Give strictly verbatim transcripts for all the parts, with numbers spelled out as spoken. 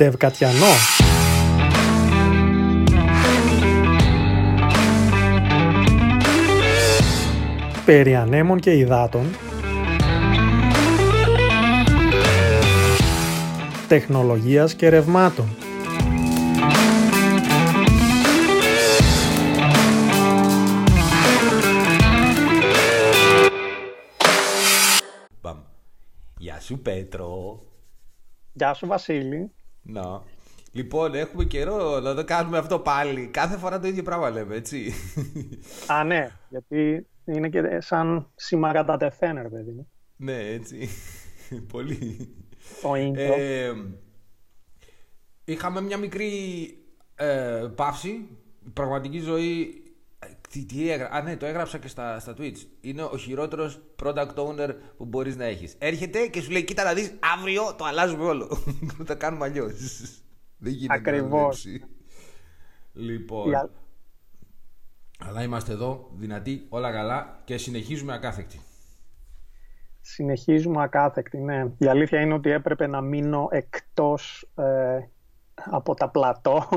Δευκατιανό. Περί ανέμων και υδάτων. Τεχνολογίας και ρευμάτων. Γεια σου Πέτρο. Γεια σου Βασίλη. No. Λοιπόν, έχουμε καιρό να το κάνουμε αυτό πάλι. Κάθε φορά το ίδιο πράγμα λέμε, έτσι. Α, ναι, γιατί είναι και σαν σημαρατατεθένερ, παιδί. Ναι, έτσι. Πολύ. Το ε, είχαμε μια μικρή ε, παύση. Πραγματική ζωή. Τι, τι έγρα... Α, ναι, το έγραψα και στα, στα Twitch. Είναι ο χειρότερος product owner που μπορείς να έχεις. Έρχεται και σου λέει: κοίτα να δεις, αύριο το αλλάζουμε όλο. Να το κάνουμε αλλιώς. Δεν γίνεται. Ακριβώς. Λοιπόν. Yeah. Αλλά είμαστε εδώ, δυνατοί, όλα καλά και συνεχίζουμε ακάθεκτη. Συνεχίζουμε ακάθεκτη, ναι. Η αλήθεια είναι ότι έπρεπε να μείνω εκτός ε, από τα πλατό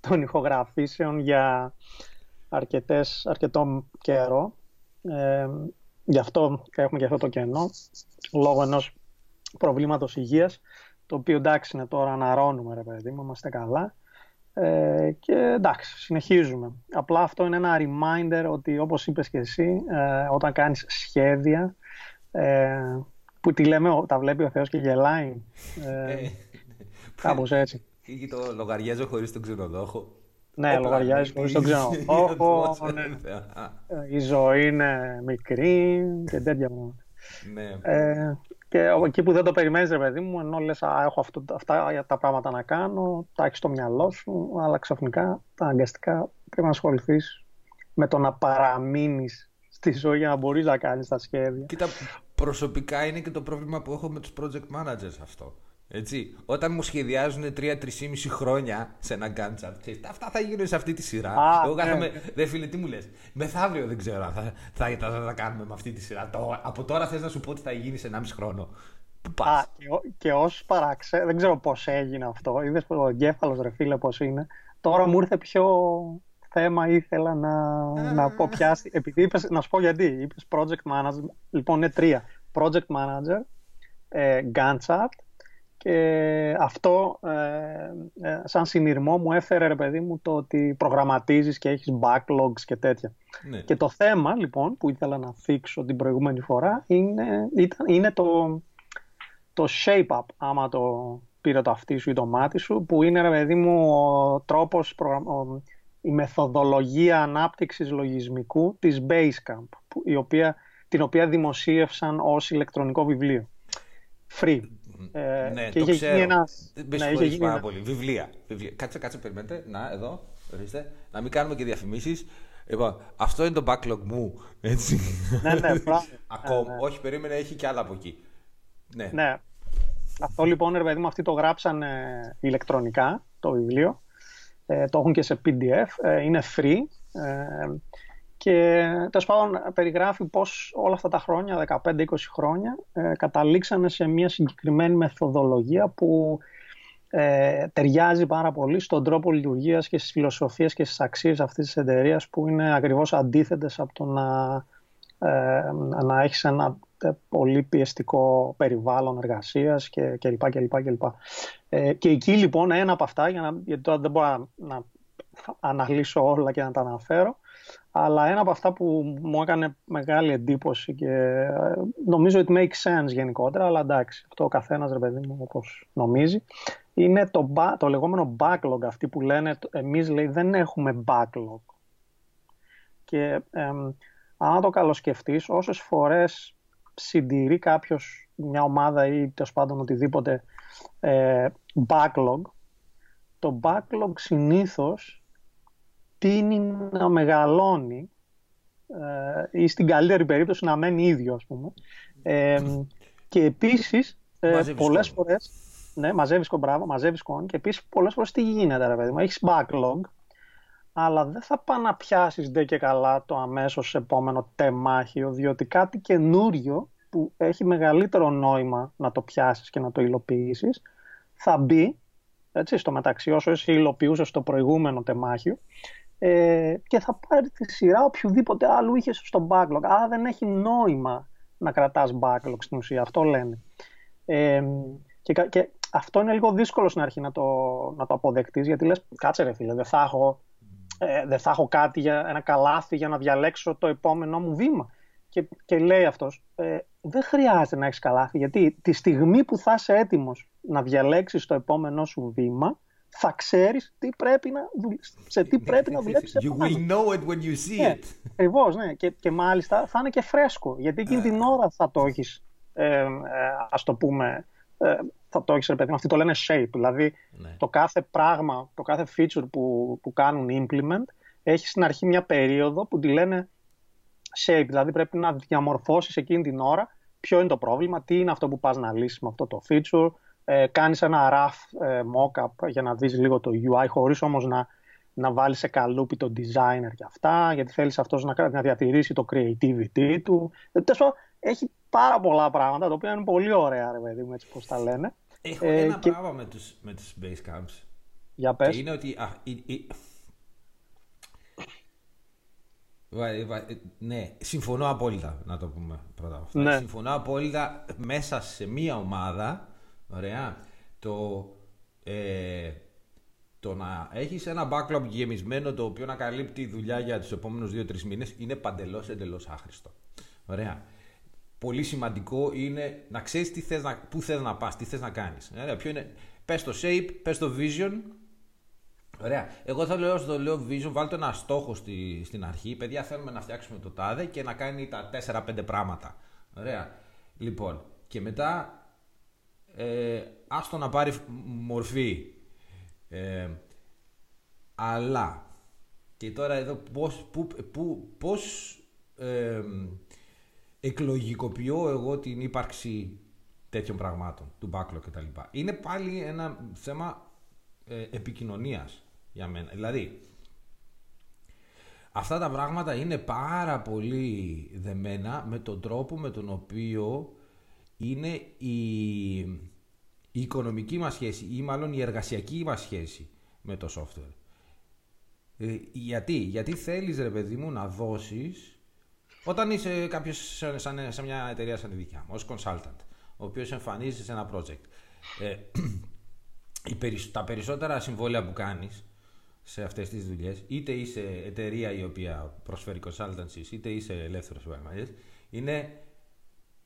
των ηχογραφήσεων για Αρκετές, αρκετό καιρό, ε, γι' αυτό έχουμε και αυτό το κενό λόγω ενός προβλήματος υγείας, το οποίο εντάξει είναι τώρα, αναρώνουμε ρε παιδί μου, είμαστε καλά ε, και εντάξει συνεχίζουμε. Απλά αυτό είναι ένα reminder ότι, όπως είπες και εσύ, ε, όταν κάνεις σχέδια ε, που τη λέμε, τα βλέπει ο Θεός και γελάει, ε, κάπως έτσι. Και το λογαριάζω χωρίς τον ξενοδόχο. Ναι, λογαριάζει χωρίς τον ξενοδόχο. Η ζωή είναι μικρή και τέτοια πράγματα. ε, και εκεί που δεν το περιμένεις, ρε παιδί μου, ενώ λες α, έχω αυτό, αυτά τα πράγματα να κάνω, τα έχεις στο μυαλό σου, αλλά ξαφνικά τα αναγκαστικά πρέπει να ασχοληθείς με το να παραμείνεις στη ζωή για να μπορείς να κάνεις τα σχέδια. Κοίτα, προσωπικά είναι και το πρόβλημα που έχω με τους project managers αυτό. Έτσι, όταν μου σχεδιάζουν τρία τρία κόμμα πέντε χρόνια σε ένα Gantt chart, αυτά θα γίνουν σε αυτή τη σειρά. Ah, εγώ κάθομαι, yeah. Δε φίλε, τι μου λες, μεθαύριο δεν ξέρω αν θα, θα, θα, θα τα κάνουμε με αυτή τη σειρά. Το, από τώρα θες να σου πω ότι θα γίνει σε ενάμιση χρόνο. Πού πας. Ah, και και ως παράξε, δεν ξέρω πώς έγινε αυτό. Είδες ο εγκέφαλος, ρε φίλε, πώς είναι. Τώρα μου ήρθε πιο θέμα, ήθελα να, ah. να πω πιάστη. Επειδή είπες, να σου πω γιατί. Είπες project manager. Λοιπόν, είναι τρία. Project manager, ε, Gantt chart. Και αυτό ε, ε, σαν συνειρμό μου έφερε, ρε παιδί μου, το ότι προγραμματίζεις και έχεις backlogs και τέτοια. Ναι. Και το θέμα λοιπόν που ήθελα να θίξω την προηγούμενη φορά είναι, ήταν, είναι το, το shape up, άμα το πήρε το αυτί σου ή το μάτι σου, που είναι, ρε παιδί μου, ο τρόπος, ο, η μεθοδολογία ανάπτυξης λογισμικού της Basecamp, που, η οποία, την οποία δημοσίευσαν ως ηλεκτρονικό βιβλίο. Free. Ε, ναι, και το είχε γίνει ένας... ναι, είχε γίνει πάρα πολύ. Βιβλία. Βιβλία. Κάτσε, κάτσε, περιμένετε. Να, εδώ. Ορίστε. Να μην κάνουμε και διαφημίσεις. Λοιπόν, αυτό είναι το backlog μου. Έτσι. Ναι, ναι, πράγματι. Ακόμα. Ναι. Όχι, περίμενε, έχει και άλλα από εκεί. Ναι. ναι. Αυτό λοιπόν, ρε παιδί μου, αυτοί το γράψαν ε, ηλεκτρονικά το βιβλίο. Ε, το έχουν και σε πι ντι εφ. Ε, είναι free. Ε, και τέλος πάντων περιγράφει πως όλα αυτά τα χρόνια, δεκαπέντε είκοσι χρόνια, ε, καταλήξανε σε μια συγκεκριμένη μεθοδολογία που ε, ταιριάζει πάρα πολύ στον τρόπο λειτουργίας και στις φιλοσοφίες και στις αξίες αυτής της εταιρείας, που είναι ακριβώς αντίθετες από το να, ε, να έχεις ένα πολύ πιεστικό περιβάλλον εργασίας και, και λοιπά και λοιπά και λοιπά. Ε, και εκεί λοιπόν ένα από αυτά, για να, γιατί τώρα δεν μπορώ να, να αναλύσω όλα και να τα αναφέρω, αλλά ένα από αυτά που μου έκανε μεγάλη εντύπωση και νομίζω it makes sense γενικότερα, αλλά εντάξει, αυτό ο καθένας, ρε παιδί μου, όπως νομίζει, είναι το, το λεγόμενο backlog. Αυτοί που λένε, εμείς λέει δεν έχουμε backlog. Και εμ, αν το καλοσκεφτείς, όσες φορές συντηρεί κάποιος μια ομάδα ή τέλος πάντων οτιδήποτε ε, backlog, το backlog συνήθως τείνει να μεγαλώνει ε, ή στην καλύτερη περίπτωση να μένει ίδιο, ας πούμε. Ε, και επίσης ε, πολλές φορές ναι, μαζεύεις κομπράβο, μαζεύεις κόνη, και επίσης πολλές φορές τι γίνεται, ρε παιδί μου, έχεις backlog, αλλά δεν θα πά να πιάσεις ντε και καλά το αμέσως επόμενο τεμάχιο, διότι κάτι καινούριο που έχει μεγαλύτερο νόημα να το πιάσεις και να το υλοποιήσεις θα μπει έτσι, στο μεταξύ όσο εσύ υλοποιούσες το προηγούμενο τεμάχιο, ε, και θα πάρει τη σειρά οποιοδήποτε άλλου είχες στο backlog. Άρα δεν έχει νόημα να κρατάς backlog στην ουσία, αυτό λένε. Ε, και, και αυτό είναι λίγο δύσκολο στην αρχή να το, να το αποδεκτείς, γιατί λες κάτσε ρε φίλε, δεν θα έχω, ε, δεν θα έχω κάτι για, ένα καλάθι για να διαλέξω το επόμενό μου βήμα. Και, και λέει αυτός, ε, δεν χρειάζεται να έχεις καλάθι, γιατί τη στιγμή που θα είσαι έτοιμος να διαλέξεις το επόμενό σου βήμα, θα ξέρεις τι πρέπει να δουλέψεις, σε τι πρέπει να δουλέψεις. You will know it when you see it. Ακριβώς, ναι. Και, και μάλιστα θα είναι και φρέσκο, γιατί εκείνη την ώρα θα το έχεις, ε, ε, ας το πούμε, ε, θα το έχεις, ρε παιδί, αυτοί το λένε shape, δηλαδή ναι. Το κάθε πράγμα, το κάθε feature που, που κάνουν implement, έχει στην αρχή μια περίοδο που τη λένε shape, δηλαδή πρέπει να διαμορφώσεις εκείνη την ώρα ποιο είναι το πρόβλημα, τι είναι αυτό που πας να λύσεις με αυτό το feature, ε, κάνεις ένα rough ε, mock-up για να δεις λίγο το γιου άι, χωρίς όμως να, να βάλεις σε καλούπι τον designer και αυτά, γιατί θέλεις αυτός να, να διατηρήσει το creativity του. Δηλαδή, τόσο, έχει πάρα πολλά πράγματα, τα οποία είναι πολύ ωραία, ρε παιδί μου, έτσι πώς τα λένε. Έχω ε, ένα και... πράγμα με τους, με τους Basecamps. Για πες. Και είναι ότι... Α, η, η... Ναι, συμφωνώ απόλυτα, να το πούμε πρώτα από αυτά. Ναι. Συμφωνώ απόλυτα, μέσα σε μία ομάδα, ωραία, το, ε, το να έχεις ένα backlog γεμισμένο, το οποίο να καλύπτει δουλειά για τους επόμενους δύο τρεις μήνες, είναι παντελώς εντελώς άχρηστο. Ωραία. Πολύ σημαντικό είναι να ξέρεις τι θες να, πού θες να πας, τι θες να κάνεις. Ωραία, ποιο είναι, πες το shape, πες το vision. Ωραία. Εγώ θα λέω στο λέω vision, βάλτε ένα στόχο στη, στην αρχή. Παιδιά, θέλουμε να φτιάξουμε το τάδε και να κάνει τα τέσσερα πέντε πράγματα. Ωραία. Λοιπόν, και μετά ε, άστο να πάρει μορφή. Ε, αλλά, και τώρα εδώ πώς, που, που, πώς ε, εκλογικοποιώ εγώ την ύπαρξη τέτοιων πραγμάτων, του backlog κτλ. Είναι πάλι ένα θέμα ε, επικοινωνίας. Για μένα. Δηλαδή, αυτά τα πράγματα είναι πάρα πολύ δεμένα με τον τρόπο με τον οποίο είναι η, η οικονομική μας σχέση ή μάλλον η εργασιακή μας σχέση με το software. Ε, γιατί, γιατί θέλεις ρε παιδί μου να δώσεις, όταν είσαι κάποιος σαν, σε μια εταιρεία σαν τη δικιά μου, ως consultant, ο οποίος εμφανίζεται σε ένα project, ε, η, τα περισσότερα συμβόλαια που κάνεις σε αυτές τις δουλειές, είτε είσαι εταιρεία η οποία προσφέρει consultancies, είτε είσαι ελεύθερος επαγγελματίας, είναι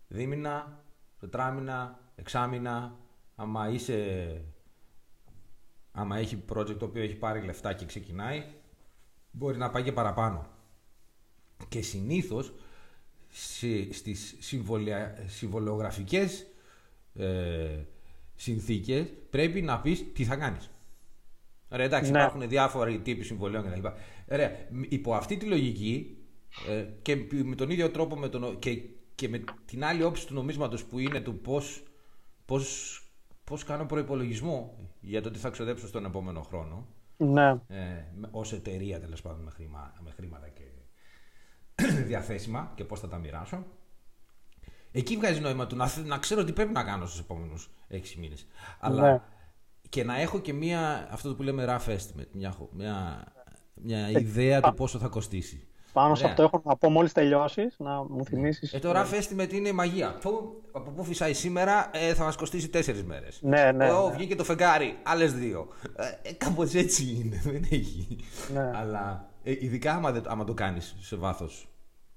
δίμηνα, τετράμηνα, εξάμηνα. Άμα, είσαι, άμα έχει project το οποίο έχει πάρει λεφτά και ξεκινάει, μπορεί να πάει και παραπάνω. Και συνήθως στις συμβολιογραφικές ε, συνθήκες πρέπει να πεις τι θα κάνεις. Ρε, εντάξει, ναι. Υπάρχουν διάφοροι τύποι συμβολιών κτλ. Ρε, υπό αυτή τη λογική ε, και με τον ίδιο τρόπο με τον, και, και με την άλλη όψη του νομίσματος που είναι του πώς, πώς, πώς κάνω προϋπολογισμό για το τι θα ξοδέψω στον επόμενο χρόνο. Ναι. Ε, ως εταιρεία τέλος πάντων με, χρήμα, με χρήματα και διαθέσιμα και πώς θα τα μοιράσω. Εκεί βγάζει νόημα του να, να ξέρω τι πρέπει να κάνω στους επόμενους έξι μήνες. Αλλά ναι. Και να έχω και μία, αυτό που λέμε rough estimate, μια, μια, μια ιδέα ε, του πόσο θα κοστίσει. Πάνω σε αυτό έχω να πω μόλις τελειώσεις, να μου θυμίσεις. Ε, το rough estimate είναι η μαγεία. Που, από πού φυσάει σήμερα ε, θα μας κοστίσει τέσσερις μέρες. Ναι, ναι. Ω, ναι. Βγήκε το φεγγάρι, άλλες δύο. Ε, κάπως έτσι είναι, δεν έχει. Ναι. Αλλά ε, ειδικά άμα, δεν, άμα το κάνεις σε βάθος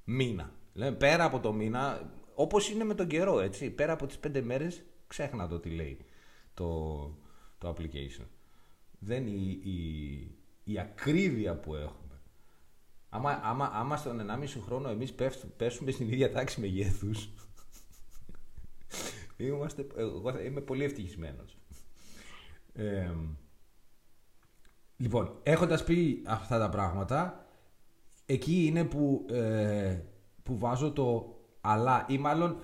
μήνα. Λέμε, πέρα από το μήνα, όπως είναι με τον καιρό, έτσι. Πέρα από τις πέντε μέρες, ξέχνα το τι λέει το... το application. Δεν η, η, η ακρίβεια που έχουμε. Άμα, άμα, άμα στον ενάμιση χρόνο εμείς πέσουμε στην ίδια τάξη μεγέθους, είμαστε, εγώ είμαι πολύ ευτυχισμένος. Ε, λοιπόν, έχοντας πει αυτά τα πράγματα, εκεί είναι που, ε, που βάζω το αλλά ή μάλλον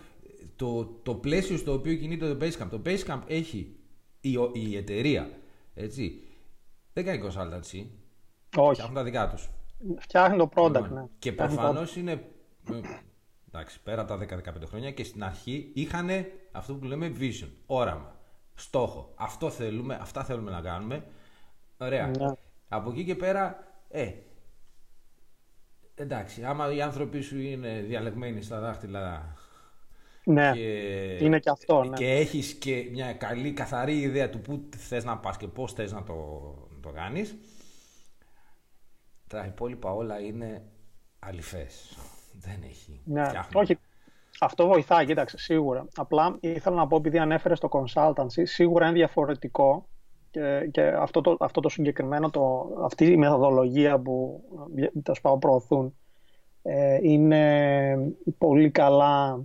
το, το πλαίσιο στο οποίο κινείται το Basecamp. Το Basecamp έχει Η, η εταιρεία, έτσι, δεν κάνει consultancy. Όχι. Φτιάχνουν τα δικά τους. Φτιάχνει το product, ναι. Και προφανώς είναι, εντάξει, πέρα από τα δέκα δεκαπέντε χρόνια και στην αρχή είχαν αυτό που λέμε vision, όραμα. στόχο. Αυτό θέλουμε, αυτά θέλουμε να κάνουμε. Ωραία. Ναι. Από εκεί και πέρα, ε, εντάξει, άμα οι άνθρωποι σου είναι διαλεγμένοι στα δάχτυλα, ναι, και, είναι και αυτό, ναι, και έχεις και μια καλή, καθαρή ιδέα του πού θες να πας και πώς θες να το, το κάνεις, τα υπόλοιπα όλα είναι αληφές. Δεν έχει. Ναι. Όχι, αυτό βοηθάει, κοίταξε, σίγουρα. Απλά ήθελα να πω, επειδή ανέφερες το consultancy, σίγουρα είναι διαφορετικό. Και, και αυτό, το, αυτό το συγκεκριμένο, το, αυτή η μεθοδολογία που τα σπάω προωθούν, ε, είναι πολύ καλά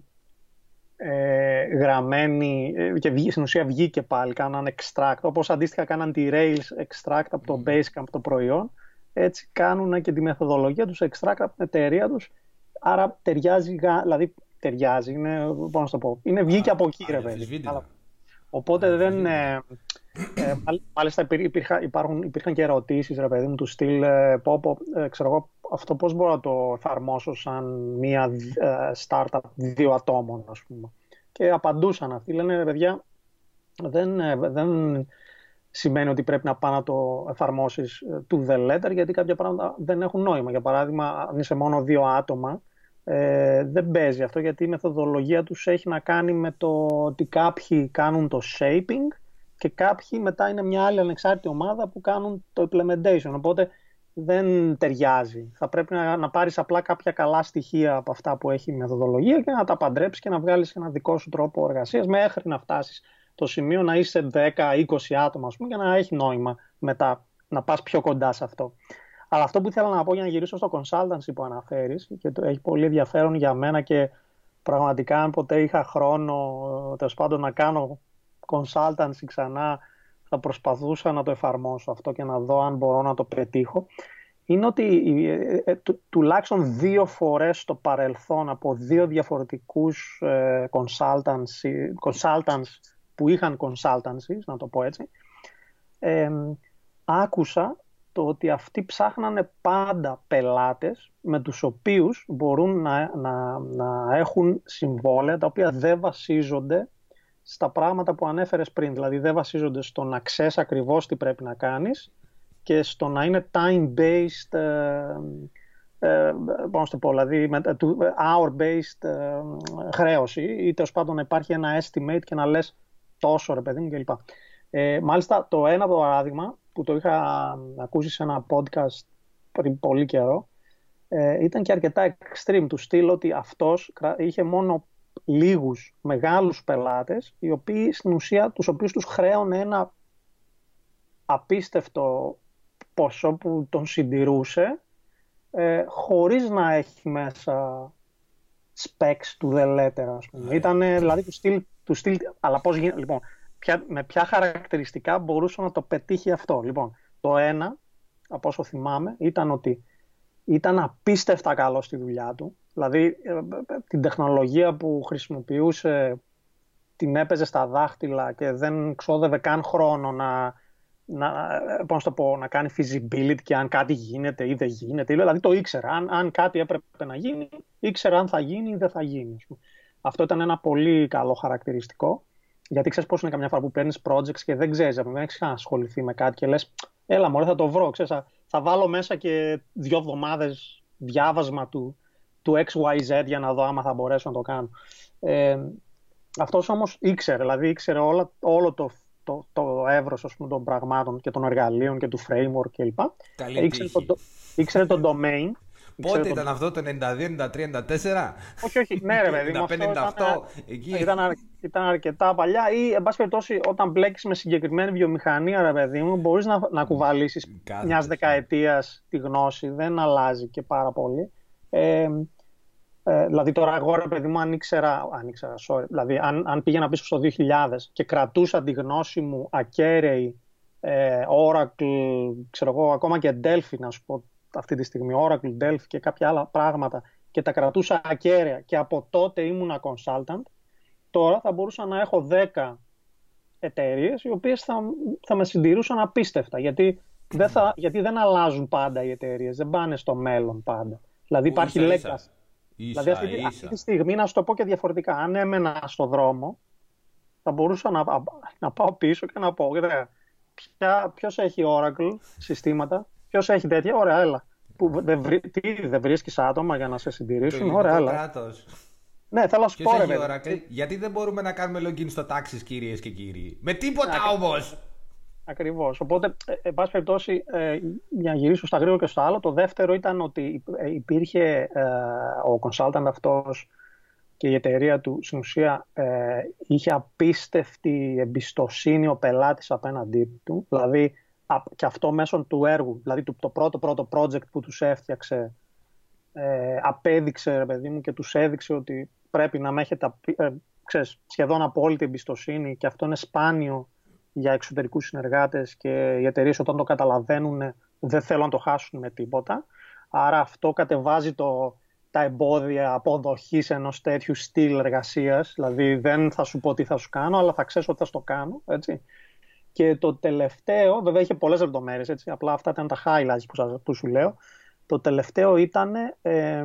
ε, γραμμένη και βγή, στην ουσία βγήκε πάλι, κάναν extract, όπως αντίστοιχα κάναν τη Rails extract από το Basecamp το προϊόν, έτσι κάνουν και τη μεθοδολογία τους extract από την εταιρεία τους, άρα ταιριάζει, δηλαδή ταιριάζει, είναι, πώς να το πω, είναι βγήκε από εκεί, ρε παιδί. Οπότε δεν... Ε, Ε, μάλιστα υπήρχαν, υπάρχουν, υπήρχαν και ερωτήσεις, ρε παιδί μου, του στυλ ε, πω, πω, ε, ξέρω εγώ, αυτό πώς μπορώ να το εφαρμόσω σαν μία ε, startup δύο ατόμων, ας πούμε. Και απαντούσαν αυτοί, λένε, ρε παιδιά, δεν, ε, δεν σημαίνει ότι πρέπει να πάω να το εφαρμόσεις to the letter, γιατί κάποια πράγματα δεν έχουν νόημα. Για παράδειγμα, αν είσαι μόνο δύο άτομα, ε, δεν παίζει αυτό, γιατί η μεθοδολογία τους έχει να κάνει με το ότι κάποιοι κάνουν το shaping και κάποιοι μετά είναι μια άλλη ανεξάρτητη ομάδα που κάνουν το implementation. Οπότε δεν ταιριάζει. Θα πρέπει να, να πάρεις απλά κάποια καλά στοιχεία από αυτά που έχει η μεθοδολογία και να τα παντρέψεις και να βγάλεις ένα δικό σου τρόπο εργασίας μέχρι να φτάσεις το σημείο να είσαι δέκα είκοσι άτομα, ας πούμε, και να έχει νόημα μετά να πας πιο κοντά σε αυτό. Αλλά αυτό που ήθελα να πω για να γυρίσω στο consultancy που αναφέρεις, και το έχει πολύ ενδιαφέρον για μένα, και πραγματικά αν ποτέ είχα χρόνο, τέλος πάντων, να κάνω consultancy ξανά, θα προσπαθούσα να το εφαρμόσω αυτό και να δω αν μπορώ να το πετύχω, είναι ότι ε, ε, του, τουλάχιστον δύο φορές στο παρελθόν από δύο διαφορετικούς ε, consultancy, consultants που είχαν consultancies, να το πω έτσι, ε, άκουσα το ότι αυτοί ψάχνανε πάντα πελάτες με τους οποίους μπορούν να, να, να έχουν συμβόλαια τα οποία δεν βασίζονται στα πράγματα που ανέφερες πριν, δηλαδή δεν βασίζονται στο να ξέρεις ακριβώς τι πρέπει να κάνεις και στο να είναι time-based, ε, ε, πώς το πω, δηλαδή hour-based ε, χρέωση, ή τέλος πάντων να υπάρχει ένα estimate και να λες τόσο, ρε παιδί μου, κλπ. Ε, μάλιστα, το ένα παράδειγμα που το είχα ακούσει σε ένα podcast πριν πολύ καιρό, ε, ήταν και αρκετά extreme, του στυλ ότι αυτός είχε μόνο λίγους μεγάλους πελάτες, οι οποίοι στην ουσία, τους οποίους τους χρέωνε ένα απίστευτο ποσό που τον συντηρούσε, ε, χωρίς να έχει μέσα specs του δελέτερα, ας πούμε. Ήτανε δηλαδή του στυλ, του στυλ, αλλά πώς γίνεται, λοιπόν, ποια, με ποια χαρακτηριστικά μπορούσε να το πετύχει αυτό. Λοιπόν, το ένα, από όσο θυμάμαι, ήταν ότι ήταν απίστευτα καλό στη δουλειά του. Δηλαδή την τεχνολογία που χρησιμοποιούσε την έπαιζε στα δάχτυλα και δεν ξόδευε καν χρόνο να, να, πώς το πω, να κάνει feasibility και αν κάτι γίνεται ή δεν γίνεται. Δηλαδή το ήξερα. Αν, αν κάτι έπρεπε να γίνει, ήξερα αν θα γίνει ή δεν θα γίνει. Αυτό ήταν ένα πολύ καλό χαρακτηριστικό. Γιατί ξέρεις πώς είναι καμιά φορά που παίρνεις projects και δεν ξέρεις, δεν έχεις ασχοληθεί με κάτι και λες, έλα μωρέ, θα το βρω. Ξέρεις, θα, θα βάλω μέσα και δύο εβδομάδες διάβασμα του. του εξ γουάι ζετ για να δω άμα θα μπορέσω να το κάνω. Ε, αυτός όμως ήξερε, δηλαδή ήξερε όλα, όλο το, το, το εύρος, ας πούμε, των πραγμάτων και των εργαλείων και του framework κλπ. Καλή ήξερε, το, ήξερε το domain. Πότε το... ήταν αυτό, το ενενήντα δύο ενενήντα τρία ενενήντα τέσσερα? Όχι, όχι, ναι ρε παιδί μου, ήταν, ήταν αρκετά παλιά, ή εν πάση περιπτώσει όταν μπλέκεις με συγκεκριμένη βιομηχανία, ρε παιδί μου, μπορείς να, να κουβαλήσεις μιας δεκαετίας τη γνώση, δεν αλλάζει και πάρα πολύ. Ε, ε, δηλαδή τώρα εγώ, ρε παιδί μου, αν ήξερα, αν, ήξερα sorry, δηλαδή, αν, αν πήγαινα πίσω στο δύο χιλιάδες και κρατούσα τη γνώση μου ακέραιη, ε, Oracle, ξέρω εγώ, ακόμα και Delphi, να σου πω αυτή τη στιγμή, Oracle, Delphi και κάποια άλλα πράγματα, και τα κρατούσα ακέραια και από τότε ήμουνα consultant, τώρα θα μπορούσα να έχω δέκα εταιρείες οι οποίες θα, θα με συντηρούσαν απίστευτα, γιατί δεν, θα, γιατί δεν αλλάζουν πάντα οι εταιρείες, δεν πάνε στο μέλλον πάντα. Δηλαδή υπάρχει λέξη. Δηλαδή αυτή, αυτή τη στιγμή, να σου το πω και διαφορετικά, αν έμενα στο δρόμο θα μπορούσα να, να πάω πίσω και να πω, ποιος έχει Oracle συστήματα, ποιος έχει τέτοια, ωραία, έλα. Που δεν βρί, τι, δεν βρίσκεις άτομα για να σε συντηρήσουν, ωραία, έλα. Ναι, θέλω να σου πω, ρε, Oracle, γιατί δεν μπορούμε να κάνουμε login στο τάξις, κυρίες και κύριοι? Με τίποτα όμως! Ακριβώς. Οπότε, εν πάση περιπτώσει, ε, για να γυρίσω στα γρήγορα και στο άλλο, το δεύτερο ήταν ότι υπήρχε ε, ο consultant αυτός και η εταιρεία του, στην ουσία, ε, είχε απίστευτη εμπιστοσύνη ο πελάτης απέναντί του, δηλαδή α, και αυτό μέσω του έργου, δηλαδή το, το πρώτο πρώτο project που τους έφτιαξε, ε, απέδειξε, ρε παιδί μου, και τους έδειξε ότι πρέπει να με έχετε ε, ξέρεις, σχεδόν απόλυτη εμπιστοσύνη, και αυτό είναι σπάνιο για εξωτερικούς συνεργάτες, και οι εταιρείες όταν το καταλαβαίνουν δεν θέλουν να το χάσουν με τίποτα. Άρα αυτό κατεβάζει το, τα εμπόδια αποδοχής ενός τέτοιου στυλ εργασίας. Δηλαδή δεν θα σου πω τι θα σου κάνω, αλλά θα ξέρεις ότι θα σου το κάνω. Έτσι. Και το τελευταίο, βέβαια είχε πολλές λεπτομέρειες, έτσι, απλά αυτά ήταν τα highlights που, σας, που σου λέω. Το τελευταίο ήταν... Ε,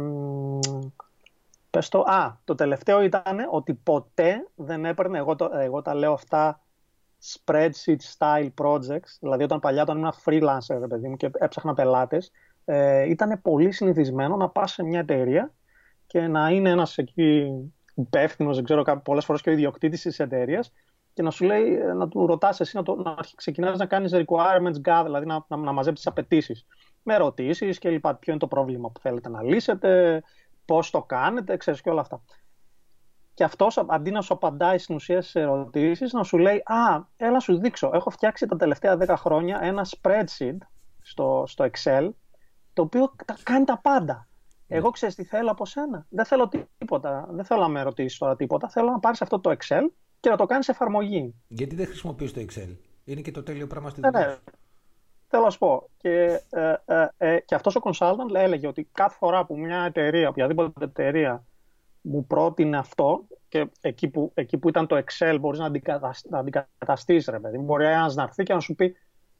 πες το, α, το τελευταίο ήταν ότι ποτέ δεν έπαιρνε, εγώ, το, εγώ τα λέω αυτά, spreadsheet style projects, δηλαδή όταν παλιά όταν ήμουν freelancer, ρε παιδί μου, και έψαχνα πελάτες, ε, ήταν πολύ συνηθισμένο να πας σε μια εταιρεία και να είναι ένας εκεί υπεύθυνος, δεν ξέρω, πολλές φορές και ο ιδιοκτήτης της εταιρείας, και να σου λέει, να του ρωτάς εσύ, να, το, να ξεκινάς να κάνεις requirements gather, δηλαδή να, να, να μαζέψεις απαιτήσεις με ερωτήσεις και λοιπά, ποιο είναι το πρόβλημα που θέλετε να λύσετε, πώς το κάνετε, ξέρεις, και όλα αυτά. Και αυτός, αντί να σου απαντάει στην ουσία στις ερωτήσεις, να σου λέει, α, έλα σου δείξω, έχω φτιάξει τα τελευταία δέκα χρόνια ένα spreadsheet στο, στο Excel, το οποίο τα κάνει τα πάντα. Εγώ ξέρεις τι θέλω από σένα. Δεν θέλω τίποτα, δεν θέλω να με ρωτήσεις τώρα τίποτα. Θέλω να πάρεις αυτό το Excel και να το κάνεις εφαρμογή. Γιατί δεν χρησιμοποιείς το Excel? Είναι και το τέλειο πράγμα στη δουλειά. Ναι, θέλω να σου πω. Και, ε, ε, ε, και αυτός ο consultant έλεγε ότι κάθε φορά που μια εταιρεία, οποιαδήποτε εταιρεία, μου πρότεινε αυτό, και εκεί που, εκεί που ήταν το Excel μπορείς να, αντικατασ... να αντικαταστήσεις, ρε παιδί. Μπορεί ένας να έρθει και να σου πει,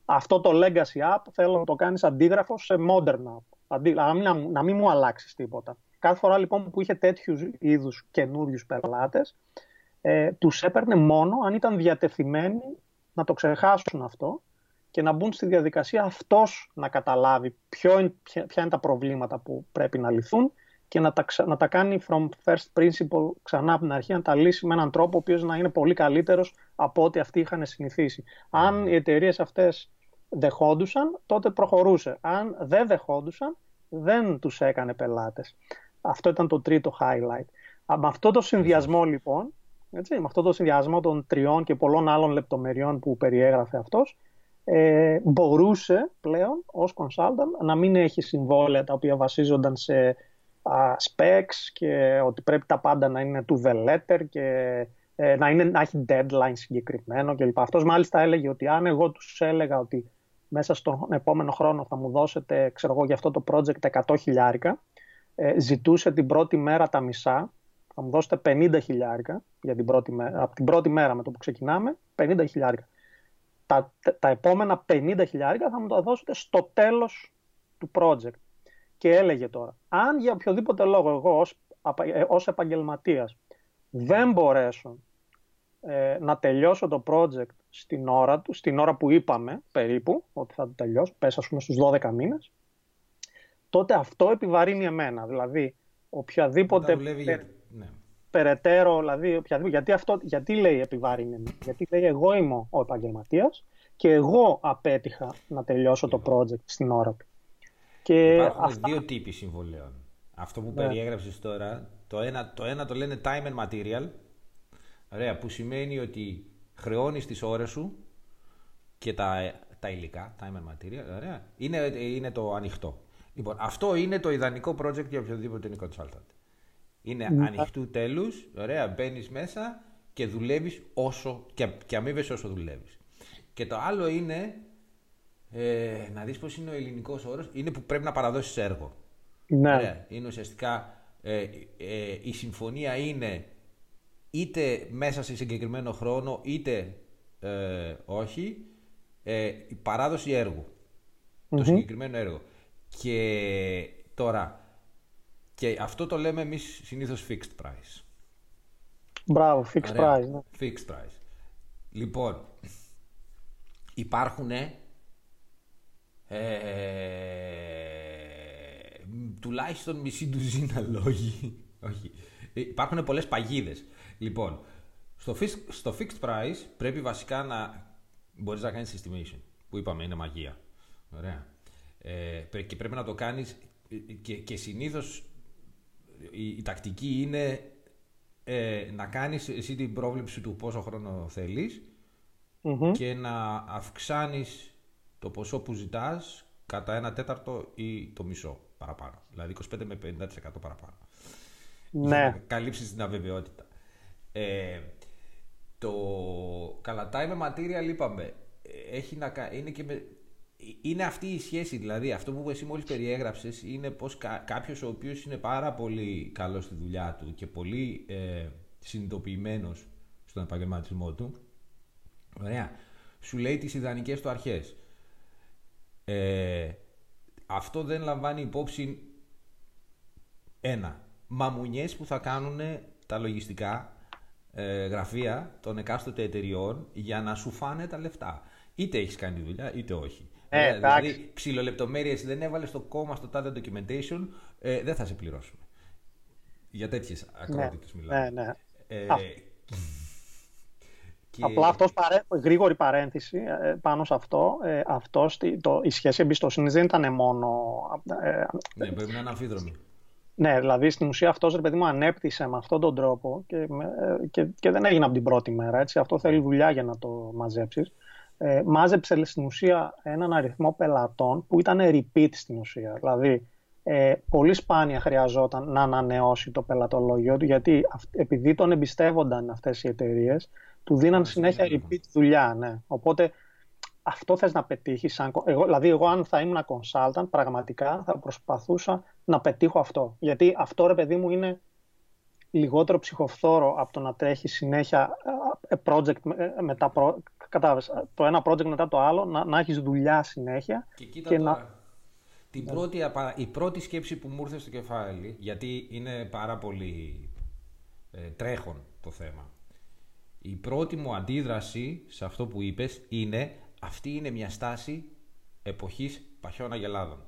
αυτό το legacy app θέλω να το κάνεις αντίγραφο σε modern app, Αντί... να, μην, να, να μην μου αλλάξεις τίποτα. Κάθε φορά λοιπόν που είχε τέτοιους είδους καινούριους πελάτες, ε, τους έπαιρνε μόνο αν ήταν διατεθειμένοι να το ξεχάσουν αυτό και να μπουν στη διαδικασία αυτός να καταλάβει ποιο είναι, ποια είναι τα προβλήματα που πρέπει να λυθούν, και να τα, να τα κάνει from first principle ξανά από την αρχή, να τα λύσει με έναν τρόπο ο οποίος να είναι πολύ καλύτερος από ό,τι αυτοί είχαν συνηθίσει. Αν οι εταιρείες αυτές δεχόντουσαν, τότε προχωρούσε. Αν δεν δεχόντουσαν, δεν τους έκανε πελάτες. Αυτό ήταν το τρίτο highlight. Με αυτό το συνδυασμό λοιπόν, έτσι, με αυτό το συνδυασμό των τριών και πολλών άλλων λεπτομεριών που περιέγραφε αυτός, ε, μπορούσε πλέον ως consultant να μην έχει συμβόλαια τα οποία βασίζονταν σε Uh, specs και ότι πρέπει τα πάντα να είναι to the letter και ε, να, είναι, να έχει deadline συγκεκριμένο κλπ. Αυτός μάλιστα έλεγε ότι αν εγώ τους έλεγα ότι μέσα στον επόμενο χρόνο θα μου δώσετε, ξέρω εγώ, για αυτό το project εκατό χιλιάρικα, ε, ζητούσε την πρώτη μέρα τα μισά, θα μου δώσετε πενήντα χιλιάρικα για την πρώτη μέρα, από την πρώτη μέρα με το που ξεκινάμε, πενήντα χιλιάρικα. Τα, τα επόμενα πενήντα χιλιάρικα θα μου τα δώσετε στο τέλος του project. Και έλεγε τώρα, αν για οποιοδήποτε λόγο εγώ ως, ως επαγγελματίας δεν μπορέσω ε, να τελειώσω το project στην ώρα του, στην ώρα που είπαμε περίπου ότι θα το τελειώσω, πες ας πούμε στους δώδεκα μήνες, τότε αυτό επιβαρύνει εμένα. Δηλαδή, οποιαδήποτε πε, για... ναι. περαιτέρω, δηλαδή, οποιαδήποτε, γιατί, αυτό, γιατί λέει επιβαρύνει εμένα, γιατί λέει εγώ είμαι ο επαγγελματίας και εγώ απέτυχα να τελειώσω το project στην ώρα του. Και υπάρχουν αυτά... δύο τύποι συμβολέων. Αυτό που ναι. περιέγραψες τώρα, το ένα, το ένα το λένε time and material, ωραία, που σημαίνει ότι χρεώνεις τις ώρες σου και τα, τα υλικά, time and material, ωραία, είναι, είναι το ανοιχτό. Λοιπόν, αυτό είναι το ιδανικό project για οποιοδήποτε είναι consultant. Είναι ναι. ανοιχτού τέλους, ωραία, μπαίνεις μέσα και δουλεύεις όσο, και, και αμείβεσαι όσο δουλεύεις. Και το άλλο είναι... Ε, να δεις πώς είναι ο ελληνικός όρος, είναι που πρέπει να παραδώσεις έργο. Ναι. Ωραία. Είναι ουσιαστικά ε, ε, η συμφωνία είναι είτε μέσα σε συγκεκριμένο χρόνο είτε ε, όχι, ε, η παράδοση έργου, mm-hmm. το συγκεκριμένο έργο. Και τώρα, και αυτό το λέμε εμείς συνήθως fixed price. Μπράβο, fixed Ωραία. price. Ναι. Fixed price. Λοιπόν, υπάρχουν ε, τουλάχιστον μισή ντουζίνα λόγοι. Όχι. Υπάρχουν πολλές παγίδες. Λοιπόν, στο, στο fixed price πρέπει βασικά να μπορείς να κάνεις estimation, που είπαμε είναι μαγεία. Ωραία. Ε, και πρέπει να το κάνεις και, και συνήθως η, η τακτική είναι ε, να κάνεις εσύ την πρόβλεψη του πόσο χρόνο θέλεις mm-hmm. και να αυξάνεις το ποσό που ζητάς κατά ένα τέταρτο ή το μισό παραπάνω. Δηλαδή είκοσι πέντε με πενήντα τοις εκατό παραπάνω. Ναι. Για να καλύψεις την αβεβαιότητα. Ε, το καλά time material είπαμε. Έχει να, είναι, και με, είναι αυτή η σχέση, δηλαδή αυτό που εσύ μόλις περιέγραψες είναι πως κα, κάποιος ο οποίος είναι πάρα πολύ καλός στη δουλειά του και πολύ ε, συνειδητοποιημένος στον επαγγελματισμό του, ωραία, σου λέει τις ιδανικές του αρχές. Ε, αυτό δεν λαμβάνει υπόψη ένα, μαμουνιές που θα κάνουν τα λογιστικά ε, γραφεία των εκάστοτε εταιριών για να σου φάνε τα λεφτά. Είτε έχεις κάνει τη δουλειά είτε όχι. Ε, δηλαδή, ψιλολεπτομέρειες, δεν έβαλες το κόμμα στο τάδε documentation, ε, δεν θα σε πληρώσουμε. Για τέτοιες ακρότητες ναι, μιλάμε. Ναι, ναι. Ε, και... Απλά αυτός, παρέ... γρήγορη παρένθεση πάνω σε αυτό, ε, αυτός, το... η σχέση εμπιστοσύνης δεν ήταν μόνο... Ε, ναι, πρέπει να είναι αμφίδρομη. Ναι, δηλαδή στην ουσία αυτός, ρε παιδί μου, ανέπτυσε με αυτόν τον τρόπο και, και, και δεν έγινε από την πρώτη μέρα, έτσι. Αυτό θέλει δουλειά για να το μαζέψεις. Ε, μάζεψε στην ουσία έναν αριθμό πελατών που ήταν repeat στην ουσία. Δηλαδή, ε, πολύ σπάνια χρειαζόταν να ανανεώσει το πελατολόγιο του, γιατί αυ, επειδή τον εμπιστεύονταν αυτές οι εταιρείες, του δίναν συνέχεια repeat δουλειά. Ναι. Οπότε, αυτό θες να πετύχεις. Αν, εγώ, δηλαδή, εγώ αν θα ήμουν consultant, πραγματικά θα προσπαθούσα να πετύχω αυτό. Γιατί αυτό, ρε παιδί μου, είναι λιγότερο ψυχοφθόρο από το να τρέχει συνέχεια project μετά project. Κατάβες, το ένα project μετά το άλλο, να, να έχεις δουλειά συνέχεια. Και κοίτα και τώρα, να... την πρώτη, η πρώτη σκέψη που μου ήρθε στο κεφάλι, γιατί είναι πάρα πολύ ε, τρέχον το θέμα. Η πρώτη μου αντίδραση σε αυτό που είπες είναι, αυτή είναι μια στάση εποχής παχιών αγελάδων.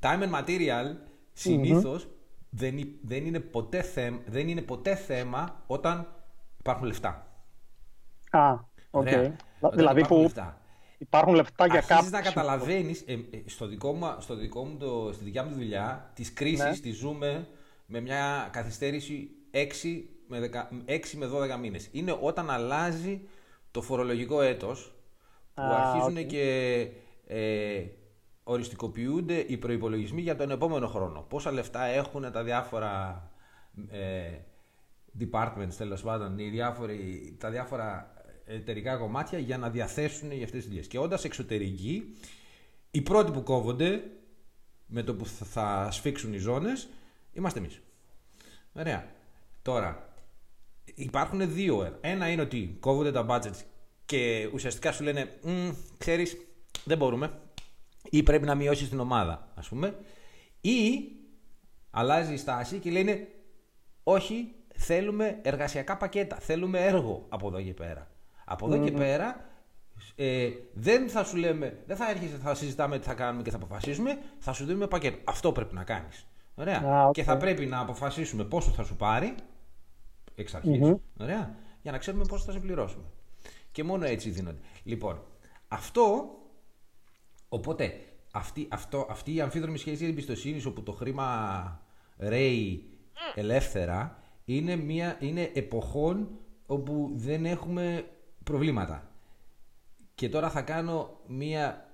Time and material συνήθως mm-hmm. δεν, δεν, είναι ποτέ θέμα, δεν είναι ποτέ θέμα όταν υπάρχουν λεφτά. Α, οκ. Okay. Δηλαδή υπάρχουν που λεφτά. Υπάρχουν λεφτά για κάποιους. Αρχίζεις να καταλαβαίνεις, ε, στο δικό μου, στο δικό μου το, στη δικιά μου δουλειά, τις κρίσεις ναι. τις ζούμε με μια καθυστέρηση έξι με δώδεκα μήνες. Είναι όταν αλλάζει το φορολογικό έτος που Α, αρχίζουν okay. και ε, οριστικοποιούνται οι προϋπολογισμοί για τον επόμενο χρόνο. Πόσα λεφτά έχουν τα διάφορα ε, departments, τέλος πάντων, οι διάφοροι, τα διάφορα εταιρικά κομμάτια για να διαθέσουν για αυτές τις δουλειές. Και όντας εξωτερικοί, οι πρώτοι που κόβονται με το που θα σφίξουν οι ζώνες, είμαστε εμείς. Ωραία. Τώρα, υπάρχουν δύο. Ένα είναι ότι κόβονται τα budgets και ουσιαστικά σου λένε «Ξέρεις, δεν μπορούμε» ή «Πρέπει να μειώσεις την ομάδα», ας πούμε. Ή αλλάζει η στάση και λένε «Όχι, θέλουμε εργασιακά πακέτα, θέλουμε έργο από εδώ και πέρα». Από εδώ mm-hmm. και πέρα ε, δεν θα σου λέμε, δεν θα έρχεσαι, θα συζητάμε τι θα κάνουμε και θα αποφασίσουμε, θα σου δίνουμε πακέτο. Αυτό πρέπει να κάνεις. Ωραία. Yeah, okay. Και θα πρέπει να αποφασίσουμε πόσο θα σου πάρει, εξ αρχής, mm-hmm. ωραία, για να ξέρουμε πόσο θα σε πληρώσουμε. Και μόνο έτσι δίνονται. Λοιπόν, αυτό, οπότε, αυτή, αυτό, αυτή η αμφίδρομη σχέση εμπιστοσύνης όπου το χρήμα ρέει ελεύθερα, είναι, μια, είναι εποχών όπου δεν έχουμε προβλήματα. Και τώρα θα κάνω μια,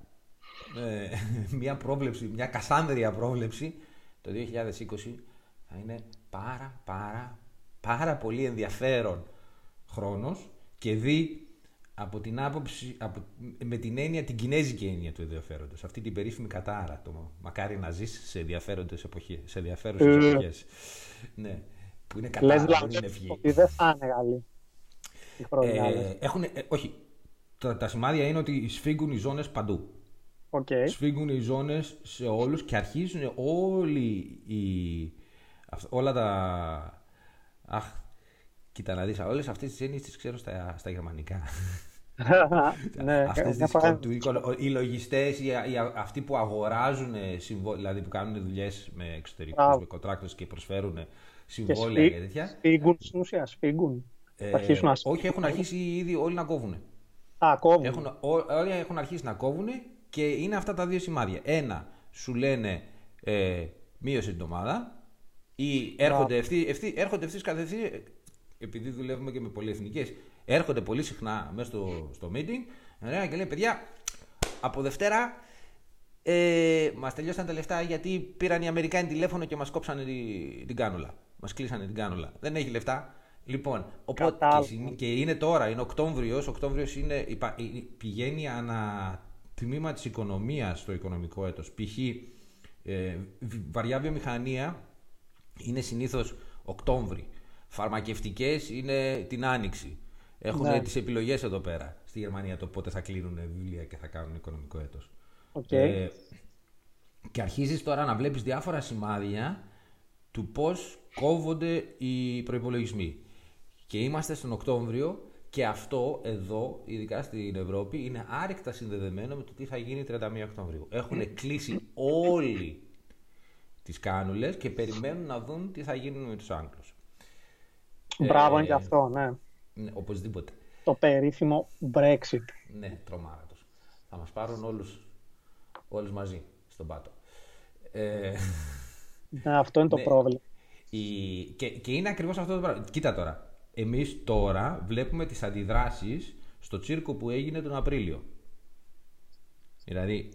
ε, μια πρόβλεψη, μια κασάνδρια πρόβλεψη. Το δύο χιλιάδες είκοσι θα είναι πάρα πάρα πάρα πολύ ενδιαφέρον χρόνος και δει από την άποψη, από, με την έννοια, την κινέζικη έννοια του ενδιαφέροντος. Αυτή την περίφημη κατάρα, το μακάρι να ζεις σε ενδιαφέροντες εποχές, σε ενδιαφέρουσες εποχές. Ναι. Που είναι κατάλληλο να είναι ευγή. Δεν θα είναι Γάλλοι. Ε, έχουν, ε, όχι. Τα, τα σημάδια είναι ότι σφίγγουν οι ζώνες παντού. Okay. Σφίγγουν οι ζώνες σε όλους και αρχίζουν όλοι οι, όλα τα... Αχ, Κοίτα να δεις, όλες αυτές τις έννοιες τις ξέρω στα, στα γερμανικά. Ναι, αυτές τις παράδειγμα. Οι λογιστές, οι, οι, αυτοί που αγοράζουν, συμβο... δηλαδή που κάνουν δουλειές με εξωτερικούς, με κοντράκτες και προσφέρουν συμβόλαια και, και τέτοια. Σφίγγουν στην ουσία, σφίγγουν. Ε, όχι, έχουν αρχίσει ήδη όλοι να κόβουν. Α, κόβουν. Έχουν, ό, όλοι έχουν αρχίσει να κόβουν και είναι αυτά τα δύο σημάδια. Ένα, σου λένε ε, μείωση την ομάδα ή έρχονται ευθύς κατευθείαν. Επειδή δουλεύουμε και με πολυεθνικές, έρχονται πολύ συχνά μέσα στο, στο meeting και λέει: παιδιά, από Δευτέρα ε, μας τελειώσαν τα λεφτά γιατί πήραν οι Αμερικάνοι τηλέφωνο και μας κόψανε τη, την κάνουλα. Μας κλείσανε την κάνουλα. Δεν έχει λεφτά. Λοιπόν, οπότε, και, και είναι τώρα, είναι Οκτώβριος. Οκτώβριος είναι, πηγαίνει ανα τμήμα της οικονομίας στο οικονομικό έτος. Π.χ. Ε, βαριά βιομηχανία είναι συνήθως Οκτώβρη. Φαρμακευτικές είναι την Άνοιξη. Έχουν ναι. τις επιλογές εδώ πέρα στη Γερμανία το πότε θα κλείνουν βιβλία και θα κάνουν οικονομικό έτος. Okay. Ε, και αρχίζεις τώρα να βλέπεις διάφορα σημάδια του πώς κόβονται οι προϋπολογισμοί. Και είμαστε στον Οκτώβριο και αυτό εδώ, ειδικά στην Ευρώπη, είναι άρρηκτα συνδεδεμένο με το τι θα γίνει τριάντα μία Οκτωβρίου. Έχουν κλείσει όλοι τις κάνουλες και περιμένουν να δουν τι θα γίνουν με τους Άγγλους. Μπράβο, είναι και αυτό, ναι. Ναι, οπωσδήποτε. Το περίφημο Brexit. Ναι, τρομάρατος. Θα μας πάρουν όλους, όλους μαζί στον πάτο. Ε... Ναι, αυτό είναι το ναι. πρόβλημα. Η... Και, και είναι ακριβώς αυτό το πράγμα. Κοίτα τώρα. Εμείς τώρα βλέπουμε τις αντιδράσεις στο τσίρκο που έγινε τον Απρίλιο. Δηλαδή,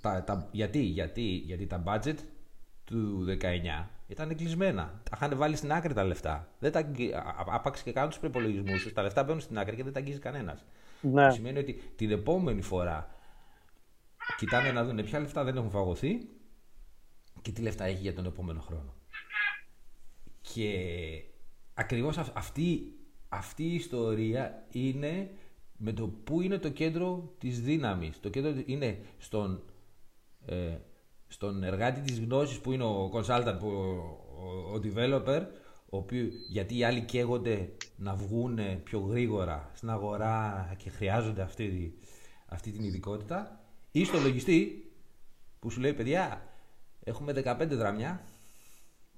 τα, τα... γιατί, γιατί, γιατί τα budget του δεκαεννιά ήταν κλεισμένα. Τα είχαν βάλει στην άκρη τα λεφτά. Δεν τα... Άπαξε και κάνουν τους προϋπολογισμούς τους. Τα λεφτά μπαίνουν στην άκρη και δεν τα αγγίζει κανένας. Ναι. Σημαίνει ότι την επόμενη φορά κοιτάνε να δουν ποια λεφτά δεν έχουν φαγωθεί και τι λεφτά έχει για τον επόμενο χρόνο. Και ακριβώς αυτή, αυτή η ιστορία είναι με το που είναι το κέντρο της δύναμης. Το κέντρο είναι στον... Ε, στον εργάτη της γνώσης που είναι ο consultant, που, ο, ο developer, ο οποίο, γιατί οι άλλοι καίγονται να βγουν πιο γρήγορα στην αγορά και χρειάζονται αυτή, αυτή την ειδικότητα, ή στο λογιστή που σου λέει: παιδιά, έχουμε δεκαπέντε δραμιά,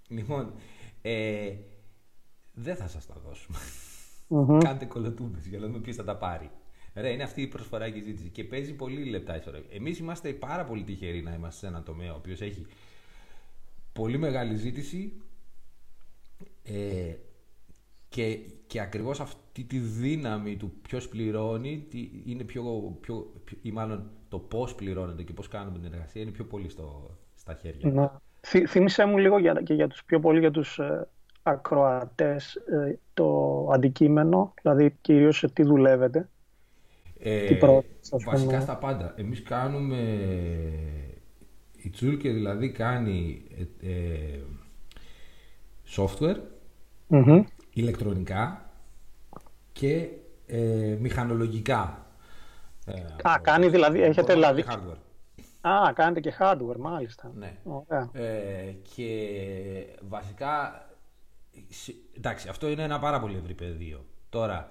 λοιπόν, ε, δεν θα σας τα δώσουμε. Mm-hmm. Κάντε κολοτούμπες για να δούμε ποιος θα τα πάρει. Ρε, είναι αυτή η προσφορά και η ζήτηση και παίζει πολύ λεπτά ισορροπία. Εμείς είμαστε πάρα πολύ τυχεροί να είμαστε σε ένα τομέα ο οποίος έχει πολύ μεγάλη ζήτηση ε, και, και ακριβώς αυτή τη δύναμη του ποιος πληρώνει, τι, είναι πιο, πιο, πιο, ή μάλλον το πώς πληρώνεται και πώς κάνουμε την εργασία είναι πιο πολύ στο, στα χέρια. Να. Θυ, θύμισέ μου λίγο για, και για τους, πιο πολύ για τους ε, ακροατές ε, το αντικείμενο, δηλαδή κυρίως σε τι δουλεύετε. Ε, πρώτη, βασικά στα πάντα. Εμείς κάνουμε, η Τσούρκε δηλαδή κάνει ε, ε, software, mm-hmm. ηλεκτρονικά και ε, μηχανολογικά. Α, ε, κάνει δηλαδή, έχετε δηλαδή. Και hardware. Α, κάνετε και hardware, μάλιστα. Ναι. Okay. Ε, και βασικά, εντάξει, αυτό είναι ένα πάρα πολύ ευρύ πεδίο. Τώρα,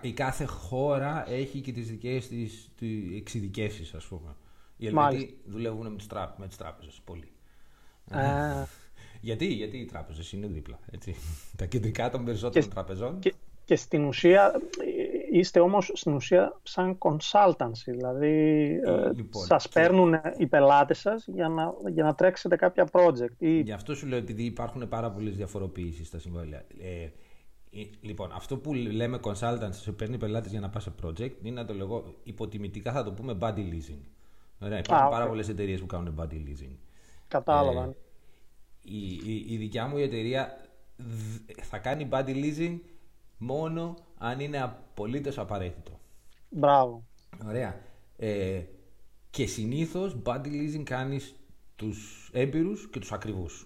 η κάθε χώρα έχει και τις δικές της εξειδικεύσεις, ας πούμε. Οι Ελβετοί δουλεύουν με τις, τράπ, με τις τράπεζες πολύ. Α. Γιατί, γιατί οι τράπεζες είναι δίπλα, έτσι. Τα κεντρικά των περισσότερων και, τραπεζών. Και, και στην ουσία, είστε όμως στην ουσία σαν consultancy, δηλαδή ε, λοιπόν, σας και... παίρνουν οι πελάτες σας για να, για να τρέξετε κάποια project. Ή... Γι' αυτό σου λέω, επειδή υπάρχουν πάρα πολλές διαφοροποιήσεις στα συμβόλαια. Ε, Λοιπόν, αυτό που λέμε consultants, σε παίρνει πελάτες για να πάει σε project, είναι να το λέγω υποτιμητικά, θα το πούμε body leasing. Ωραία, υπάρχουν ah, okay. πάρα πολλές εταιρείες που κάνουν body leasing. Κατάλαβα. Ε, η, η, η δικιά μου η εταιρεία θα κάνει body leasing μόνο αν είναι απολύτως απαραίτητο. Μπράβο. Ωραία. Ε, και συνήθως body leasing κάνεις τους έμπειρους και τους ακριβούς.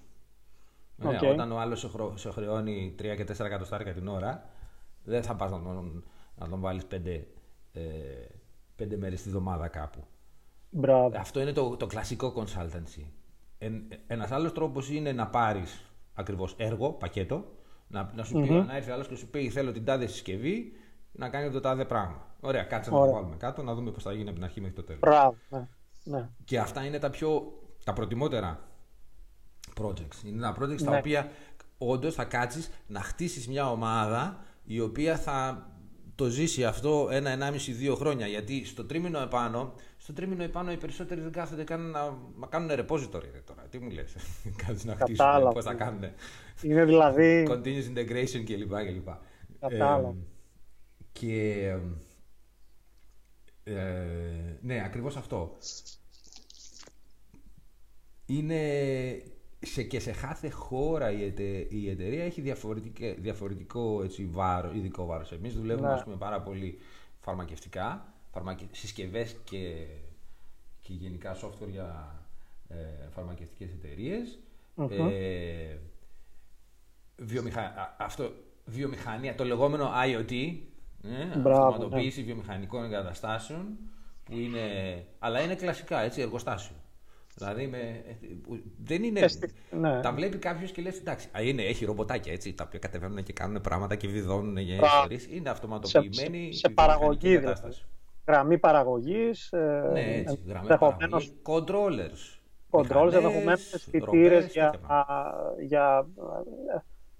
Ωραία, okay. Όταν ο άλλος σε χρεώνει τρία και τέσσερα εκατοστάρικα την ώρα, δεν θα πας να τον, να τον βάλεις πέντε, ε, πέντε μέρες τη βδομάδα κάπου. Μπράβο. Αυτό είναι το, το κλασικό consultancy. Ε, ένας άλλος τρόπος είναι να πάρεις ακριβώς έργο, πακέτο, Να, να, σου πει, mm-hmm. να έρθει άλλο και σου πει: θέλω την τάδε συσκευή να κάνει το τάδε πράγμα. Ωραία, κάτσε Ωραία. να το βάλουμε κάτω, να δούμε πώς θα γίνει από την αρχή μέχρι το τέλος. Μπράβο. Ναι. Και αυτά είναι τα πιο τα προτιμότερα projects. Είναι τα projects ναι. τα οποία όντως θα κάτσεις να χτίσεις μια ομάδα η οποία θα το ζήσει αυτό ένα, ενάμιση, δύο χρόνια. Γιατί στο τρίμηνο επάνω, στο τρίμηνο επάνω οι περισσότεροι δεν κάθονται καν να, να κάνουν repository τώρα. Τι μου λες, κάτσε να χτίσουν, πώς θα κάνουν. Είναι δηλαδή. Continuous integration κλπ. κλπ. Κατάλαβα. Ε, και. Ε, ναι, ακριβώς αυτό. Είναι σε, και σε κάθε χώρα η, εται, η εταιρεία έχει διαφορετικό έτσι, βάρο, ειδικό βάρος. Εμείς δουλεύουμε ναι. ας πούμε, πάρα πολύ φαρμακευτικά, φαρμακε, συσκευές και, και γενικά software για ε, φαρμακευτικές εταιρείες. Mm-hmm. Ε, βιομηχα, αυτό, βιομηχανία, το λεγόμενο IoT. Ναι, Μπράβο, αυτοματοποίηση ναι. βιομηχανικών εγκαταστάσεων που είναι, αλλά είναι κλασικά έτσι, εργοστάσιο. Δηλαδή με, δεν είναι. Ναι. Τα βλέπει κάποιο και λέει εντάξει, είναι, έχει ρομποτάκια έτσι, τα οποία κατεβαίνουν και κάνουν πράγματα και βιδώνουν για εταιρείες. Είναι αυτοματοποιημένη σε, σε, σε παραγωγή. Δηλαδή. Γραμμή παραγωγή. Ναι, έτσι. Γραμμή παραγωγή. Controllers. Controllers, ενδεχομένω αισθητήρες για. για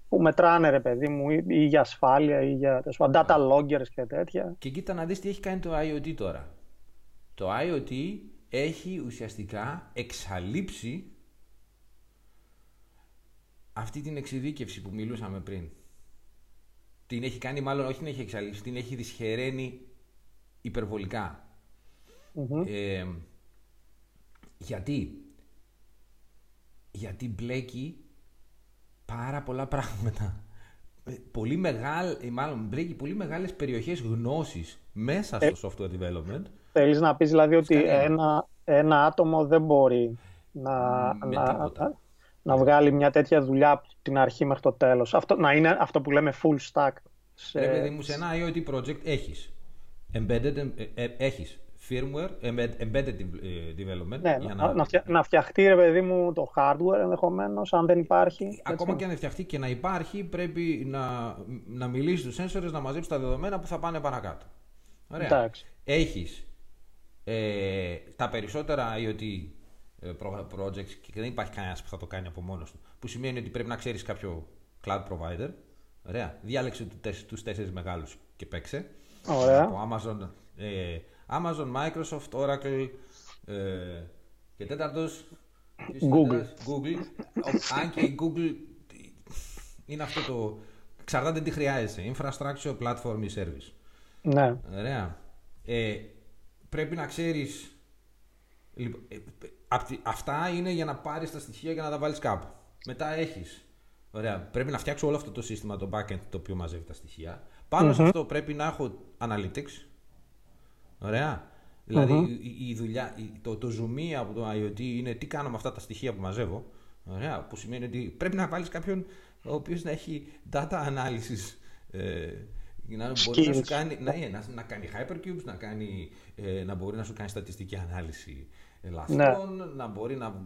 που μετράνε ρε παιδί μου ή, ή για ασφάλεια ή για yeah. data loggers και τέτοια. Και κοίτα να δεις τι έχει κάνει το IoT τώρα. Το IoT έχει ουσιαστικά εξαλείψει αυτή την εξειδίκευση που μιλούσαμε πριν. Την έχει κάνει μάλλον, όχι την έχει εξαλείψει, την έχει δυσχεραίνει υπερβολικά. Mm-hmm. Ε, γιατί? Γιατί μπλέκει πάρα πολλά πράγματα. Πολύ μεγάλ, μάλλον μπλέκει πολύ μεγάλες περιοχές γνώσης μέσα στο software development. Θέλεις να πεις δηλαδή ότι ένα, ένα άτομο δεν μπορεί να, να, να, να βγάλει μια τέτοια δουλειά από την αρχή μέχρι το τέλος. Αυτό, να είναι αυτό που λέμε full stack. Σε... Ρε παιδί μου, σε ένα IoT project έχεις embedded, ε, έχεις firmware, embedded development. Ναι, για να... Να, φτια... να φτιαχτεί ρε παιδί μου το hardware ενδεχομένως, αν δεν υπάρχει. Ακόμα έτσι. Και αν δεν φτιαχτεί και να υπάρχει, πρέπει να, να μιλήσει στους sensors, να μαζέψει τα δεδομένα που θα πάνε παρακάτω. Ωραία. Εντάξει. Έχεις ε, τα περισσότερα IoT projects και δεν υπάρχει κανένας που θα το κάνει από μόνος του. Που σημαίνει ότι πρέπει να ξέρεις κάποιο cloud provider. Ωραία. Διάλεξε τους τέσσερις μεγάλους και παίξε. Ωραία. Από Amazon... Ε, Amazon, Microsoft, Oracle ε, και τέταρτος Google. Τέταρτος, Google. Αν και η Google είναι αυτό το... Εξαρτάται τι χρειάζεσαι. Infrastructure, platform ή service. Ναι. Ωραία. Ε, πρέπει να ξέρεις... Λοιπόν, ε, αυτά είναι για να πάρεις τα στοιχεία και να τα βάλεις κάπου. Μετά έχεις... Ωραία. Πρέπει να φτιάξω όλο αυτό το σύστημα, το backend, το οποίο μαζεύει τα στοιχεία. Πάνω mm-hmm. σε αυτό πρέπει να έχω analytics. Ωραία. Δηλαδή mm-hmm. η, η δουλειά, η, το, το zoom από το IoT είναι τι κάνω με αυτά τα στοιχεία που μαζεύω. Ωραία. Που σημαίνει ότι πρέπει να βάλεις κάποιον ο οποίος να έχει data analysis. Ε, να μπορεί να σου κάνει, ναι, να, να κάνει hypercubes, να, κάνει, ε, να μπορεί να σου κάνει στατιστική ανάλυση λαθρών, ναι. να μπορεί να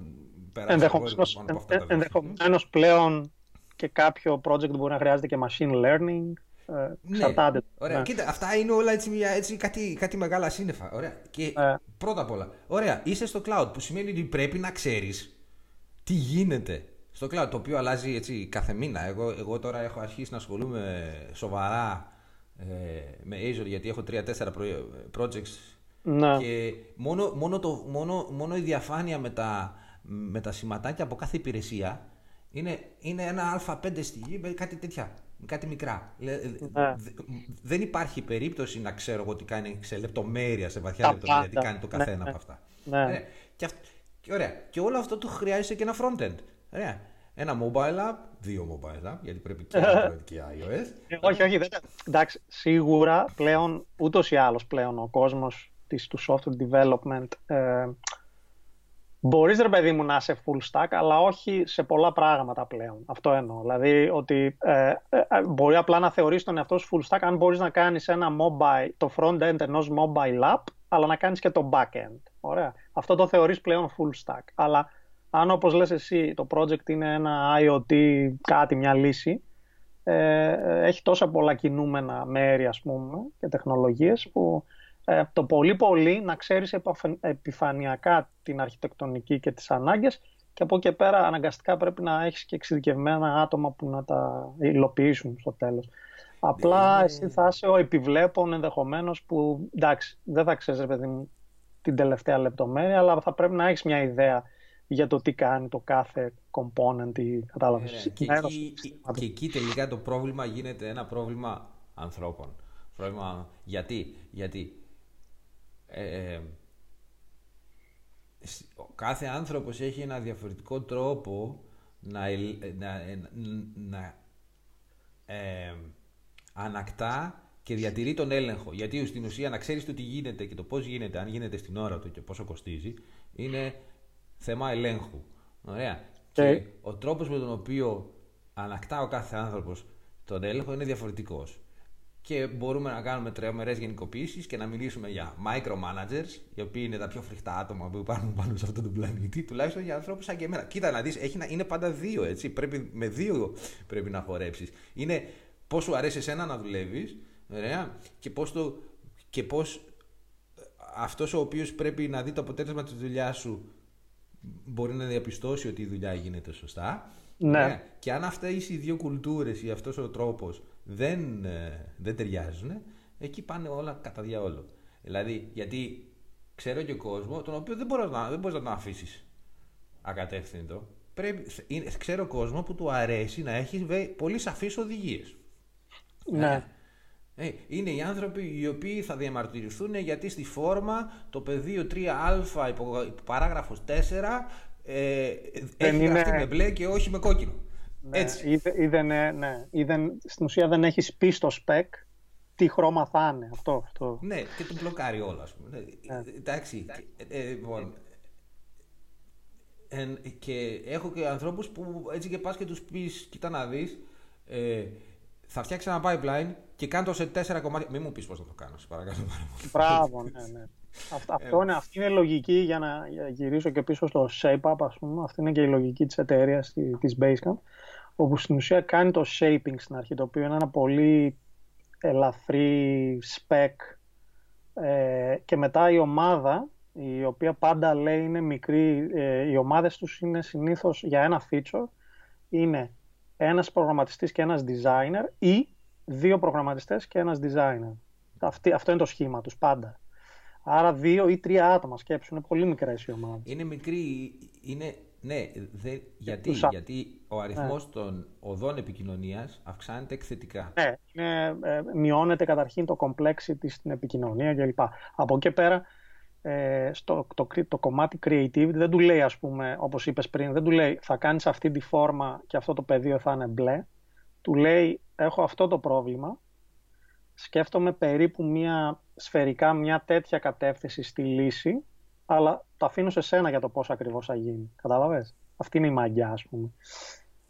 περάσει... Ενδεχομένως, εν, ενδεχομένως πλέον που. Και κάποιο project μπορεί να χρειάζεται και machine learning. Ε, ναι. Ωραία. Ναι. Κοίτα, αυτά είναι όλα έτσι, μια, έτσι κάτι, κάτι μεγάλα σύννεφα. Ωραία. Και ε. πρώτα απ' όλα, ωραία, είσαι στο cloud που σημαίνει ότι πρέπει να ξέρεις τι γίνεται στο cloud, το οποίο αλλάζει έτσι κάθε μήνα. Εγώ, εγώ τώρα έχω αρχίσει να ασχολούμαι σοβαρά ε, με Azure γιατί έχω τρία τέσσερα projects. Ναι. Και μόνο, μόνο, το, μόνο, μόνο η διαφάνεια με τα, με τα σηματάκια από κάθε υπηρεσία είναι, είναι ένα α πέντε στη γη, κάτι τέτοια. Κάτι μικρά. Ναι. Δεν υπάρχει περίπτωση να ξέρω εγώ τι κάνει σε λεπτομέρεια, σε βαθιά λεπτομέρεια, τι κάνει το καθένα ναι. από αυτά. Ναι. Ωραία. Και, αυ... και, ωραία. Και όλο αυτό το χρειάζεσαι και ένα front-end. Ωραία. Ένα mobile app, δύο mobile app, γιατί πρέπει και Android και iOS. Όχι, όχι. Δεν... Εντάξει, σίγουρα πλέον, ούτως ή άλλως πλέον ο κόσμος της, του software development ε, μπορείς ρε παιδί μου να είσαι full stack, αλλά όχι σε πολλά πράγματα πλέον. Αυτό εννοώ. Δηλαδή ότι ε, ε, μπορεί απλά να θεωρείς τον εαυτό σου full stack αν μπορείς να κάνεις ένα mobile, το front-end ενός mobile app, αλλά να κάνεις και το back-end. Ωραία. Αυτό το θεωρείς πλέον full stack. Αλλά αν όπως λες εσύ το project είναι ένα IoT, κάτι, μια λύση, ε, έχει τόσα πολλά κινούμενα μέρη, ας πούμε, και τεχνολογίες που ε, το πολύ πολύ να ξέρεις επιφανειακά την αρχιτεκτονική και τις ανάγκες, και από εκεί και πέρα αναγκαστικά πρέπει να έχεις και εξειδικευμένα άτομα που να τα υλοποιήσουν στο τέλος. Απλά εσύ θα είσαι ο επιβλέπων ενδεχομένως, που εντάξει δεν θα ξέρεις ρε παιδί μου την τελευταία λεπτομέρεια, αλλά θα πρέπει να έχεις μια ιδέα για το τι κάνει το κάθε component ή κατάλαβες. Και, εκεί, και εκεί τελικά το πρόβλημα γίνεται ένα πρόβλημα ανθρώπων. Πρόβλημα, γιατί, γιατί ε, ο κάθε άνθρωπος έχει ένα διαφορετικό τρόπο να, να, να ε, ανακτά και διατηρεί τον έλεγχο. Γιατί στην ουσία να ξέρεις το τι γίνεται και το πώς γίνεται, αν γίνεται στην ώρα του και πόσο κοστίζει, είναι θέμα ελέγχου. Ωραία. Και, και ο τρόπος με τον οποίο ανακτά ο κάθε άνθρωπος τον έλεγχο είναι διαφορετικός. Και μπορούμε να κάνουμε τρεμερές γενικοποιήσεις και να μιλήσουμε για micromanagers, οι οποίοι είναι τα πιο φρικτά άτομα που υπάρχουν πάνω σε αυτόν τον πλανήτη, τουλάχιστον για ανθρώπους σαν και εμένα. Κοίτα να δεις, έχει να, είναι πάντα δύο, έτσι. Πρέπει, με δύο πρέπει να χορέψεις. Είναι πώς σου αρέσει εσένα να δουλεύεις, ωραία, και πώς, το, και πώς αυτός ο οποίος πρέπει να δει το αποτέλεσμα της δουλειάς σου μπορεί να διαπιστώσει ότι η δουλειά γίνεται σωστά. Ναι. Ναι. Και αν αυτές οι δύο κουλτούρες ή αυτός ο τρόπος δεν, δεν ταιριάζουν, εκεί πάνε όλα κατά διάολο. Δηλαδή, γιατί ξέρω και κόσμο τον οποίο δεν μπορείς να, δεν μπορείς να τον αφήσεις ακατεύθυντο. Πρέπει, είναι, ξέρω κόσμο που του αρέσει να έχει πολύ σαφείς οδηγίες. Ναι. Ε, είναι οι άνθρωποι οι οποίοι θα διαμαρτυρηθούν γιατί στη φόρμα το πεδίο τρία α παράγραφος τέσσερα ε, έχει γραφτεί με μπλε και όχι με κόκκινο. Ναι, έτσι. Ή, ή δεν, ναι, ή δεν, στην ουσία δεν έχεις πει στο σπεκ τι χρώμα θα είναι αυτό. αυτό. Ναι, και τον μπλοκάρει όλα, ας πούμε. Ναι. Εντάξει. Ε, ε, bon. ε, και έχω και ανθρώπους που έτσι και πας και τους πεις, κοιτά να δεις, ε, θα φτιάξει ένα pipeline και κάνω το σε τέσσερα κομμάτια. Μην μου πεις πώς θα το κάνω, σε παρακαλώ. Μπράβο, ναι, ναι. Αυτό είναι, αυτή είναι η λογική, για να γυρίσω και πίσω στο Shape Up, ας πούμε. Αυτή είναι και η λογική της εταιρείας της Basecamp, όπου στην ουσία κάνει το shaping στην αρχή, το οποίο είναι ένα πολύ ελαφρύ spec, ε, και μετά η ομάδα, η οποία πάντα λέει είναι μικρή, ε, οι ομάδες τους είναι συνήθως για ένα feature, είναι ένας προγραμματιστής και ένας designer ή δύο προγραμματιστές και ένας designer. Αυτή, αυτό είναι το σχήμα τους πάντα. Άρα δύο ή τρία άτομα, σκέψουν, είναι πολύ μικρές οι ομάδες. Είναι μικρή, είναι, ναι, δε, γιατί, α... γιατί ο αριθμός ναι. των οδών επικοινωνίας αυξάνεται εκθετικά. Ναι, είναι, ε, μειώνεται καταρχήν το complexity στην επικοινωνία κλπ. Από εκεί πέρα, ε, στο, το, το, το κομμάτι creativity δεν του λέει, ας πούμε, όπως είπες πριν, δεν του λέει θα κάνεις αυτή τη φόρμα και αυτό το πεδίο θα είναι μπλε. Του λέει έχω αυτό το πρόβλημα, σκέφτομαι περίπου μια, σφαιρικά μια τέτοια κατεύθυνση στη λύση, αλλά το αφήνω σε σένα για το πώς ακριβώς θα γίνει. Καταλαβες. Αυτή είναι η μαγιά, ας πούμε.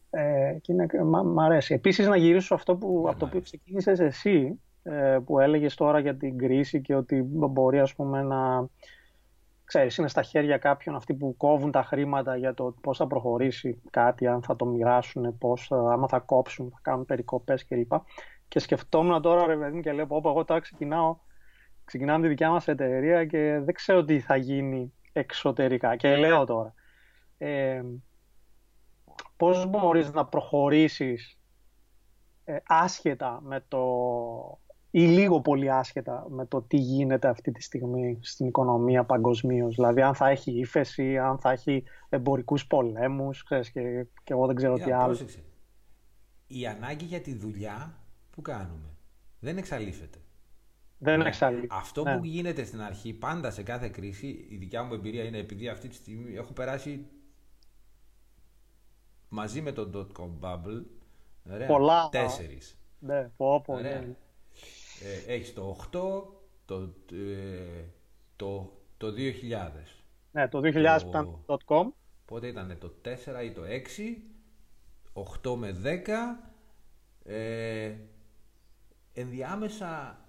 Ε, και είναι, μ, μ' αρέσει. Επίσης, να γυρίσω αυτό που, yeah, από το οποίο ξεκίνησες εσύ, ε, που έλεγες τώρα για την κρίση και ότι μπορεί, ας πούμε, να... Ξέρεις, είναι στα χέρια κάποιων αυτοί που κόβουν τα χρήματα για το πώς θα προχωρήσει κάτι, αν θα το μοιράσουν, πώς, άμα θα κόψουν, θα κάνουν περικοπές κλπ. Και σκεφτόμουν τώρα, ρε παιδί μου, και λέω: Όπα, εγώ τώρα ξεκινάω, ξεκινάμε τη δικιά μας εταιρεία και δεν ξέρω τι θα γίνει εξωτερικά. Και λέω τώρα, ε, πώς μπορείς να προχωρήσεις ε, άσχετα με το, ή λίγο πολύ άσχετα με το τι γίνεται αυτή τη στιγμή στην οικονομία παγκοσμίως. Δηλαδή, αν θα έχει ύφεση, αν θα έχει εμπορικούς πολέμους, ξέρεις, και, και εγώ δεν ξέρω Λέρα, τι άλλο. Πρόσεξε. Η ανάγκη για τη δουλειά που κάνουμε δεν εξαλείφεται. Δεν ναι. εξαλείφεται. Αυτό ναι. που γίνεται στην αρχή, πάντα σε κάθε κρίση, η δικιά μου εμπειρία είναι, επειδή αυτή τη στιγμή έχω περάσει μαζί με τον dot-com bubble πολλά. Τέσσερις. Ναι, πω, πω, ναι. Ε, έχεις το οκτώ, το, ε, το, το δύο χιλιάδες. Ναι, το δύο χιλιάδες που ήταν το dot-com. Πότε ήταν, το τέσσερα ή το έξι, οκτώ με δέκα, ε, ενδιάμεσα,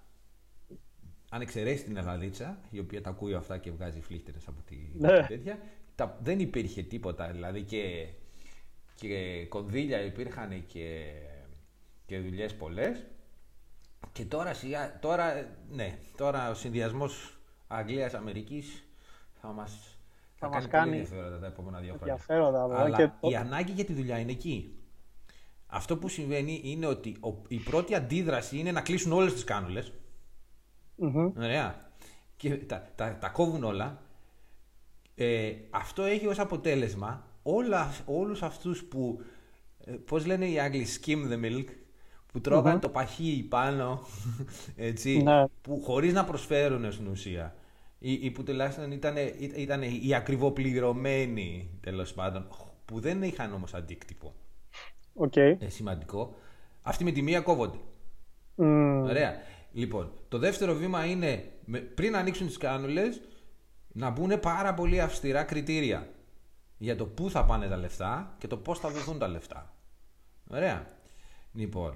αν εξαιρέσει την Αγαλίτσα, η οποία τα ακούει αυτά και βγάζει φλίχτερες από τη ναι. τέτοια, τα, δεν υπήρχε τίποτα, δηλαδή και, και κονδύλια υπήρχαν και και δουλειές πολλές. Και τώρα, τώρα, ναι, τώρα ο συνδυασμός Αγγλίας-Αμερικής θα μας, θα θα μας κάνει πολύ ενδιαφέροντα τα επόμενα δύο χρόνια. Αλλά και... η ανάγκη για τη δουλειά είναι εκεί. Αυτό που συμβαίνει είναι ότι η πρώτη αντίδραση είναι να κλείσουν όλες τις κάνουλες. Mm-hmm. Ωραία. Και τα, τα, τα κόβουν όλα. Ε, αυτό έχει ως αποτέλεσμα όλα, όλους αυτούς που, πώς λένε οι Άγγλοι, skim the milk, που τρώγαν mm-hmm. το παχύ πάνω, έτσι, ναι. που χωρίς να προσφέρουν στην ουσία, ή, ή που τουλάχιστον ήταν, ήταν οι ακριβοπληρωμένοι, τέλος πάντων, που δεν είχαν όμως αντίκτυπο. Okay. Ε, σημαντικό. Αυτοί με τη μία κόβονται. Mm. Ωραία. Λοιπόν, το δεύτερο βήμα είναι, πριν ανοίξουν τις κάνουλες, να μπουν πάρα πολύ αυστηρά κριτήρια για το πού θα πάνε τα λεφτά και το πώς θα δοθούν τα λεφτά. Ωραία. Λοιπόν,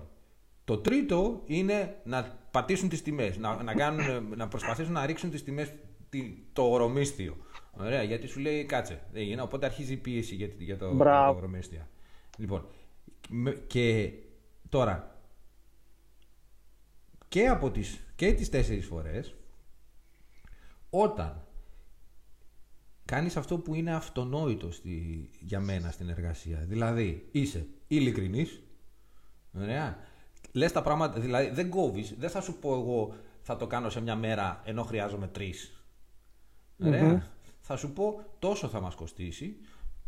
το τρίτο είναι να πατήσουν τις τιμές, να, να, κάνουν, να προσπαθήσουν να ρίξουν τις τιμές το ορομίσθιο. Ωραία, γιατί σου λέει κάτσε, έγινε, οπότε αρχίζει η πίεση για, για το, το ορομίσθιο. Λοιπόν, και τώρα, και από τις, και τις τέσσερις φορές, όταν κάνεις αυτό που είναι αυτονόητο στη, για μένα στην εργασία, δηλαδή είσαι ειλικρινής, ωραία, λες τα πράγματα, δηλαδή δεν κόβεις, δεν θα σου πω εγώ θα το κάνω σε μια μέρα ενώ χρειάζομαι τρεις. Ωραία, mm-hmm. θα σου πω τόσο θα μας κοστίσει,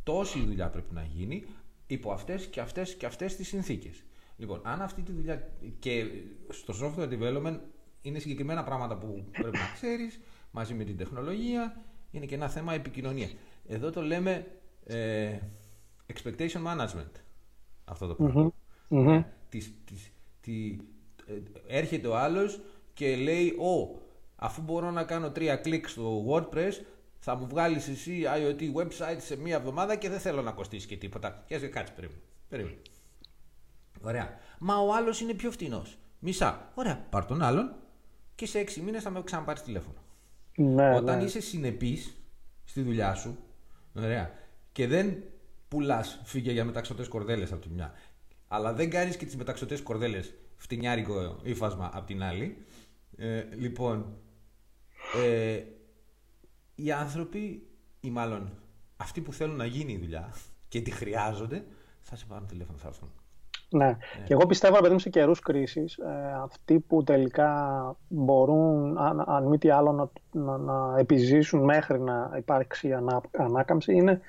τόση δουλειά πρέπει να γίνει, υπό αυτές και αυτές και αυτές τις συνθήκες. Λοιπόν, αν αυτή τη δουλειά, και στο software development είναι συγκεκριμένα πράγματα που πρέπει να ξέρεις, μαζί με την τεχνολογία, είναι και ένα θέμα επικοινωνία. Εδώ το λέμε ε, expectation management, αυτό το πράγμα. Mm-hmm. Ε, τις, τις, τι, ε, έρχεται ο άλλος και λέει, «Ω, αφού μπορώ να κάνω τρία κλικ στο WordPress, θα μου βγάλεις εσύ IoT website σε μία εβδομάδα και δεν θέλω να κοστίσει και τίποτα». Και έτσι κάτσε, περίμενε, περίμενε. Ωραία. Μα ο άλλος είναι πιο φτηνός. Μισά. Ωραία. Πάρ' τον άλλον και σε έξι μήνες θα με ξαναπάρεις τηλέφωνο. Ναι, Όταν ναι. είσαι συνεπής στη δουλειά σου, ωραία, και δεν πουλάς φύγια για μεταξωτές κορδέλες από τη μια, αλλά δεν κάνεις και τις μεταξωτές κορδέλες φτηνιάρικο ύφασμα από την άλλη. Ε, λοιπόν, ε, οι άνθρωποι, ή μάλλον αυτοί που θέλουν να γίνει η δουλειά και τη χρειάζονται, θα σε πάρουν τηλέφωνο, θα έρθουν. Ναι, ε. και εγώ πιστεύω, επειδή σε καιρούς κρίσης, ε, αυτοί που τελικά μπορούν, αν, αν μη τι άλλο, να, να, να επιζήσουν μέχρι να υπάρξει ανά, ανάκαμψη, είναι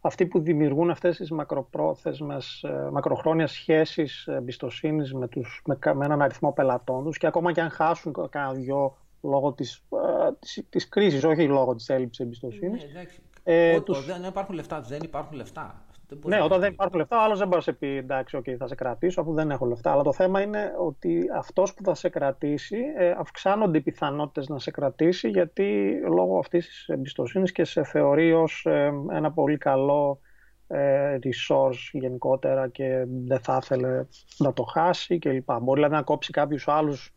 αυτοί που δημιουργούν αυτές τις μακροπρόθεσμες, ε, μακροχρόνιες σχέσεις εμπιστοσύνης με, τους, με, με έναν αριθμό πελατών τους, και ακόμα και αν χάσουν κάνα δυο λόγω της, ε, της, της κρίσης, όχι λόγω της έλλειψης εμπιστοσύνης. Ναι, ε, Ότω, τους... δεν υπάρχουν λεφτά, δεν υπάρχουν λεφτά. Ναι, να όταν δεν υπάρχουν λεφτά, ο άλλος δεν μπορεί να σε πει εντάξει, okay, θα σε κρατήσω αφού δεν έχω λεφτά. Αλλά το θέμα είναι ότι αυτός που θα σε κρατήσει, ε, αυξάνονται οι πιθανότητες να σε κρατήσει, γιατί λόγω αυτής της εμπιστοσύνης και σε θεωρεί ως ε, ένα πολύ καλό ε, resource γενικότερα και δεν θα ήθελε να το χάσει κλπ. Μπορεί δηλαδή, να κόψει κάποιους άλλους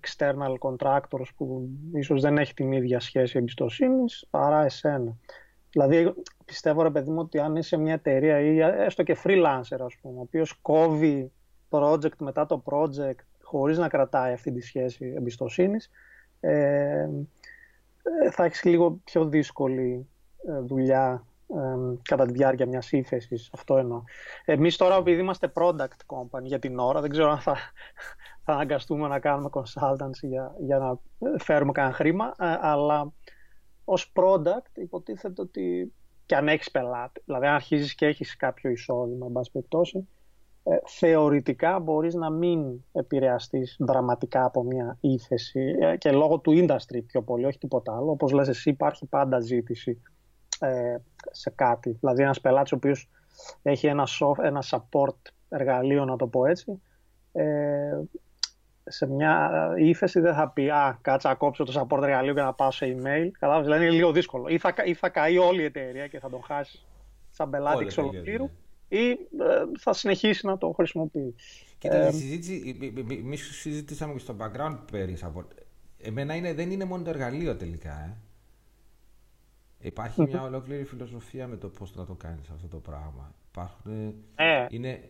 external contractors που ίσως δεν έχει την ίδια σχέση εμπιστοσύνης παρά εσένα. Δηλαδή, πιστεύω, ρε παιδί μου, ότι αν είσαι μια εταιρεία ή έστω και freelancer, ας πούμε, ο οποίος κόβει project μετά το project χωρίς να κρατάει αυτή τη σχέση εμπιστοσύνης, ε, θα έχεις λίγο πιο δύσκολη δουλειά ε, κατά τη διάρκεια μιας ύφεσης. Αυτό εννοώ. Εμείς τώρα, επειδή είμαστε product company για την ώρα, δεν ξέρω αν θα, θα αναγκαστούμε να κάνουμε consultancy για, για να φέρουμε κανένα χρήμα, ε, αλλά... ως product υποτίθεται ότι και αν έχεις πελάτη, δηλαδή αν αρχίζεις και έχεις κάποιο εισόδημα, εν πάση περιπτώσει, ε, θεωρητικά μπορείς να μην επηρεαστείς δραματικά από μια ύφεση ε, και λόγω του industry πιο πολύ, όχι τίποτα άλλο. Όπως λες εσύ, υπάρχει πάντα ζήτηση ε, σε κάτι. Δηλαδή ένας πελάτης ο οποίος έχει ένα, soft, ένα support εργαλείο, να το πω έτσι, ε, σε μια ύφεση δεν θα πει «Α, κάτσα να κόψω το support εργαλείο και να πάω σε email». Κατάλαβες, δηλαδή είναι λίγο δύσκολο. Ή θα, ή θα καεί όλη η εταιρεία και θα τον χάσει σαν πελάτη εξ ολοκλήρου, ή ε, θα συνεχίσει να το χρησιμοποιεί. Κοίτα, ε, εμείς συζητήσαμε και στο background περί support. Εμένα είναι, δεν είναι μόνο το εργαλείο τελικά. Ε. Υπάρχει μια ολόκληρη φιλοσοφία με το πώς να το κάνεις αυτό το πράγμα. Υπάρχουν, ε, είναι...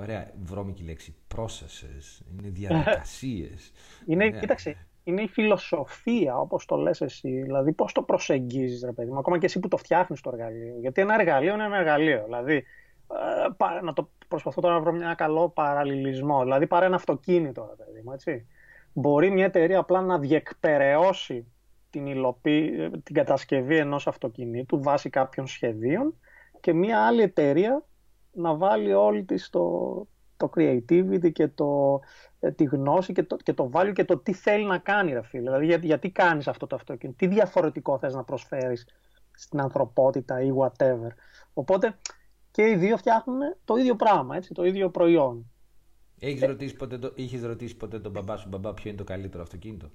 Ωραία, βρώμικη λέξη, processes, είναι διαδικασίες. Είναι, κοίταξε, είναι η φιλοσοφία, όπως το λες εσύ, δηλαδή πώς το προσεγγίζεις, ρε παιδί μου, ακόμα και εσύ που το φτιάχνεις το εργαλείο. Γιατί ένα εργαλείο είναι ένα εργαλείο, δηλαδή, ε, να το προσπαθώ τώρα να βρω ένα καλό παραλληλισμό, δηλαδή πάρε ένα αυτοκίνητο, ρε παιδί μου, έτσι. Μπορεί μια εταιρεία απλά να διεκπεραιώσει την, υλοποίη, την κατασκευή ενός αυτοκινήτου βάσει κάποιων σχεδίων και μια άλλη εταιρεία να βάλει όλη της το, το creativity και το, τη γνώση και το, και το value και το τι θέλει να κάνει, ρε φίλε. Δηλαδή για, γιατί κάνεις αυτό το αυτοκίνητο, τι διαφορετικό θες να προσφέρεις στην ανθρωπότητα ή whatever. Οπότε και οι δύο φτιάχνουν το ίδιο πράγμα, έτσι, το ίδιο προϊόν. Έχεις ε... ρωτήσει ποτέ, το, είχες ρωτήσει ποτέ τον μπαμπά σου, μπαμπά, ποιο είναι το καλύτερο αυτοκίνητο?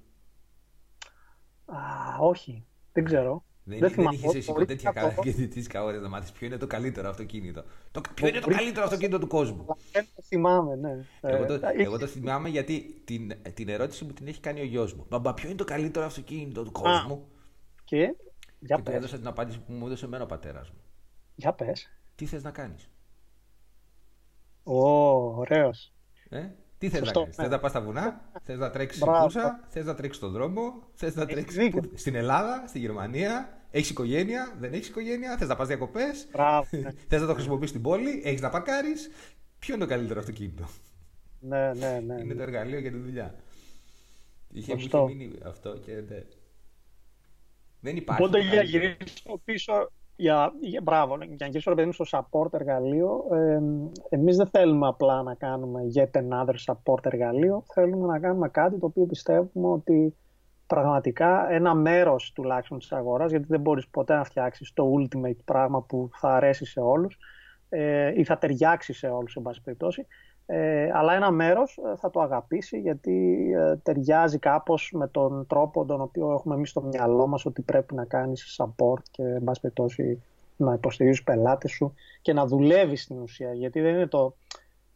Α, όχι, δεν ξέρω. Δεν, δεν, δεν είχε εσύ ποτέ τέτοια κατασκευαστικά όρια να μάθει ποιο είναι το καλύτερο αυτοκίνητο. Το, ποιο είναι το καλύτερο αυτοκίνητο του κόσμου. Δεν το θυμάμαι, ναι. Εγώ το, εγώ το θυμάμαι γιατί την, την ερώτηση μου την έχει κάνει ο γιος μου. Μπαμπά, ποιο είναι το καλύτερο αυτοκίνητο του κόσμου? Α, και, και του έδωσα την απάντηση που μου έδωσε εμένα ο πατέρας μου. Για πες. Τι θες να κάνεις? Ω, ωραίος. Ε? Τι θες να κάνεις, θες να πας στα βουνά, θες να τρέξεις στην κούρσα, θες να τρέξεις στον δρόμο, θες να τρέξεις στην Ελλάδα, στη Γερμανία, έχεις οικογένεια, δεν έχεις οικογένεια, θες να πας διακοπές, θες να το χρησιμοποιήσεις στην πόλη, έχεις να παρκάρεις. Ποιο είναι το καλύτερο αυτοκίνητο? Ναι, ναι, ναι. Είναι το εργαλείο για τη δουλειά. Είχε μείνει αυτό και ναι. Δεν υπάρχει. Οπότε για να γυρίσω πίσω, για, για, μπράβο, για να γυρίσω, ρε παιδί μου, στο support εργαλείο, ε, εμείς δεν θέλουμε απλά να κάνουμε yet another support εργαλείο, θέλουμε να κάνουμε κάτι το οποίο πιστεύουμε ότι πραγματικά ένα μέρος τουλάχιστον της αγοράς, γιατί δεν μπορείς ποτέ να φτιάξεις το ultimate πράγμα που θα αρέσει σε όλους ε, ή θα ταιριάξει σε όλους, εν πάση περιπτώσει, ε, αλλά ένα μέρος θα το αγαπήσει γιατί ε, ταιριάζει κάπως με τον τρόπο τον οποίο έχουμε εμείς στο μυαλό μας ότι πρέπει να κάνεις support και εν πάση περιπτώσει να υποστηρίζεις πελάτες σου και να δουλεύεις στην ουσία, γιατί δεν είναι το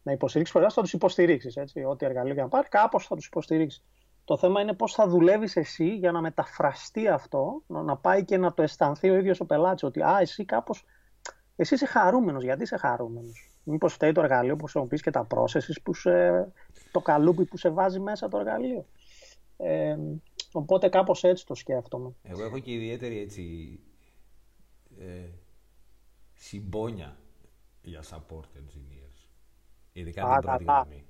να υποστηρίξεις πελάτες, θα τους υποστηρίξεις, έτσι, ό,τι εργαλείο και να πάρει, κάπως θα τους υποστηρίξεις. Το θέμα είναι πώς θα δουλεύεις εσύ για να μεταφραστεί αυτό, να πάει και να το αισθανθεί ο ίδιος ο πελάτης ότι α, εσύ κάπως, εσύ είσαι χαρούμενος. Γιατί είσαι χαρούμενος? Μήπως φταίει το εργαλείο που χρησιμοποιείς και τα processes που σε, το καλούπι που σε βάζει μέσα το εργαλείο? Ε, οπότε κάπως έτσι το σκέφτομαι. Εγώ έχω και ιδιαίτερη έτσι ε, συμπόνια για support engineers. Ειδικά με την πρώτη γραμμή.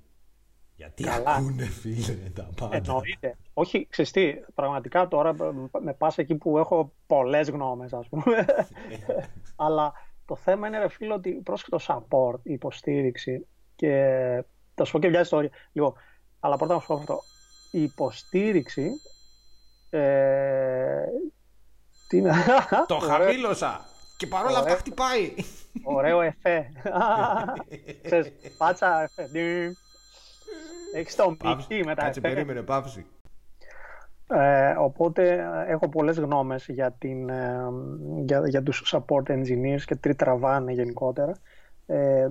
Γιατί καλά. Ακούνε, φίλε, τα πάντα. Εννοείται. Όχι, ξέρεις τι, πραγματικά τώρα με πας εκεί που έχω πολλές γνώμες, ας πούμε. Αλλά το θέμα είναι, ρε φίλε, ότι πρόσεχε το support, η υποστήριξη και θα σου πω και μια ιστορία. Λοιπόν, αλλά πρώτα να σου πω αυτό. Η υποστήριξη... Ε... Τι είναι... Το χαμήλωσα! Και παρόλα αυτά χτυπάει! Ωραίο εφέ. Ξέρεις, πάτσα εφέ. Έχεις το μπιχτή μετά. Κάτσε, περίμενε, παύση. Ε, οπότε έχω πολλές γνώμες για, την, ε, για, για τους support engineers και τι τραβάνε γενικότερα. Ε,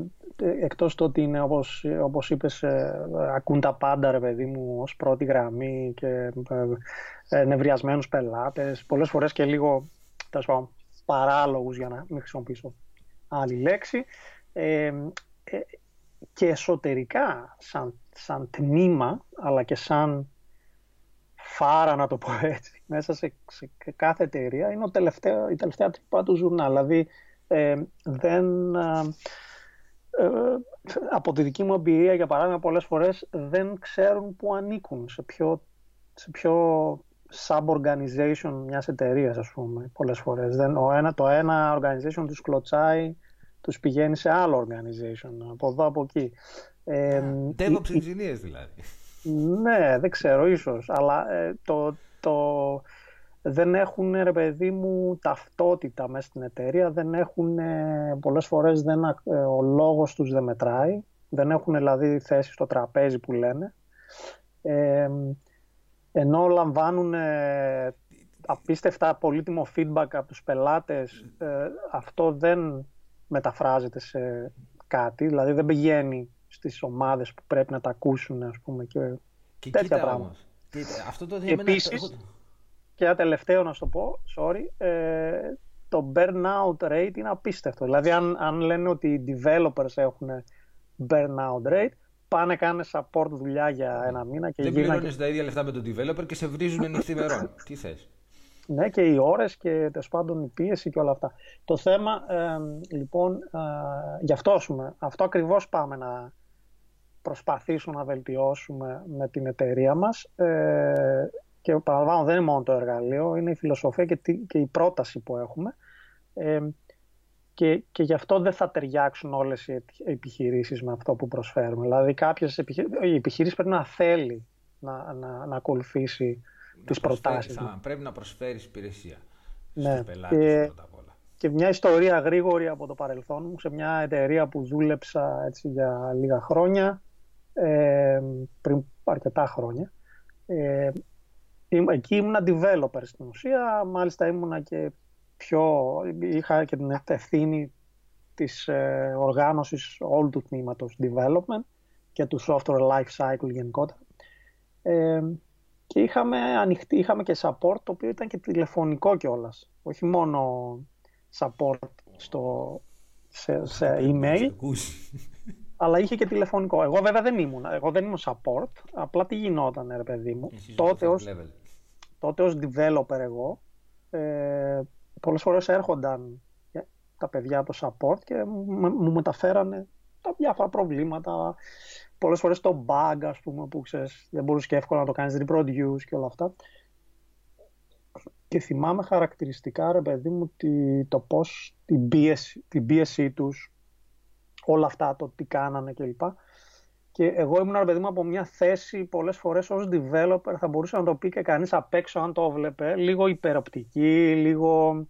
εκτός το ότι είναι, όπως, όπως είπες, ε, ακούν τα πάντα, ρε παιδί μου, ως πρώτη γραμμή και ε, ε, νευριασμένους πελάτες, πολλές φορές και λίγο πω, παράλογους, για να μην χρησιμοποιήσω άλλη λέξη. Ε, ε, και εσωτερικά, σαν, σαν τμήμα, αλλά και σαν φάρα, να το πω έτσι, μέσα σε, σε κάθε εταιρεία, είναι ο τελευταίο, η τελευταία τρύπα του ζουρνά. Δηλαδή, ε, δεν, ε, από τη δική μου εμπειρία, για παράδειγμα, πολλές φορές δεν ξέρουν πού ανήκουν, σε ποιο, σε ποιο sub-organization μιας εταιρείας, ας πούμε, πολλές φορές. Δεν, ο ένα, το ένα organization τους κλωτσάει, τους πηγαίνει σε άλλο organization, από εδώ, από εκεί. DevOps engineers δηλαδή. Ναι, δεν ξέρω, ίσως, αλλά ε, το, το, δεν έχουν, ρε παιδί μου, ταυτότητα μέσα στην εταιρεία, δεν έχουν, ε, πολλές φορές δεν, ε, ο λόγος τους δεν μετράει, δεν έχουν δηλαδή θέση στο τραπέζι που λένε, ε, ενώ λαμβάνουν... Ε, απίστευτα πολύτιμο feedback από τους πελάτες, ε, αυτό δεν... μεταφράζεται σε κάτι, δηλαδή δεν πηγαίνει στις ομάδες που πρέπει να τα ακούσουν, ας πούμε, και, και τέτοια πράγματα. Αυτό το διαμένα... Επίσης, και ένα τελευταίο να σου το πω, sorry, ε, το burnout rate είναι απίστευτο. Δηλαδή αν, αν λένε ότι οι developers έχουν burnout rate, πάνε κάνε support δουλειά για ένα μήνα και δεν πληρώνεις και... τα ίδια λεφτά με τον developer και σε βρίζουν νυχθημερών. Τι θες. Ναι, και οι ώρες και τέλος πάντων η πίεση και όλα αυτά. Το θέμα ε, λοιπόν, ε, γι' αυτό, ας πούμε, αυτό ακριβώς πάμε να προσπαθήσουμε να βελτιώσουμε με την εταιρεία μας. Ε, και παραλαμβάνω, δεν είναι μόνο το εργαλείο, είναι η φιλοσοφία και, τη, και η πρόταση που έχουμε. Ε, και, και γι' αυτό δεν θα ταιριάξουν όλες οι επιχειρήσεις με αυτό που προσφέρουμε. Δηλαδή, κάποιες επιχει... η επιχειρήση πρέπει να θέλει να, να, να ακολουθήσει τις προτάσεις. Θα, πρέπει να προσφέρεις υπηρεσία στους ναι. πελάτες και, πρώτα απ' όλα. Και μια ιστορία γρήγορη από το παρελθόν μου, σε μια εταιρεία που δούλεψα έτσι, για λίγα χρόνια, ε, πριν αρκετά χρόνια. Ε, εκεί ήμουνα developer στην ουσία, μάλιστα ήμουνα και πιο, είχα και την ευθύνη της ε, οργάνωσης όλου του τμήματος development και του software life cycle γενικότερα. Ε, και είχαμε, ανοιχτή, είχαμε και support, το οποίο ήταν και τηλεφωνικό κιόλας, όχι μόνο support στο, σε, σε email, αλλά είχε και τηλεφωνικό. Εγώ βέβαια δεν ήμουν, εγώ δεν ήμουν support, απλά τι γινόταν ρε παιδί μου. Τότε ως, τότε ως developer εγώ, ε, πολλές φορές έρχονταν τα παιδιά από το support και μου μεταφέρανε τα διάφορα προβλήματα, πολλές φορές το bug ας πούμε που ξέρεις, δεν μπορούσε και εύκολα να το κάνεις reproduce και όλα αυτά. Και θυμάμαι χαρακτηριστικά ρε παιδί μου τη, το πώς την πίεση, την πίεση τους, όλα αυτά, το τι κάνανε κλπ. Και εγώ ήμουν ρε παιδί μου από μια θέση πολλές φορές ως developer, θα μπορούσε να το πει και κανείς απ' έξω αν το βλέπε, λίγο υπεροπτική, λίγο,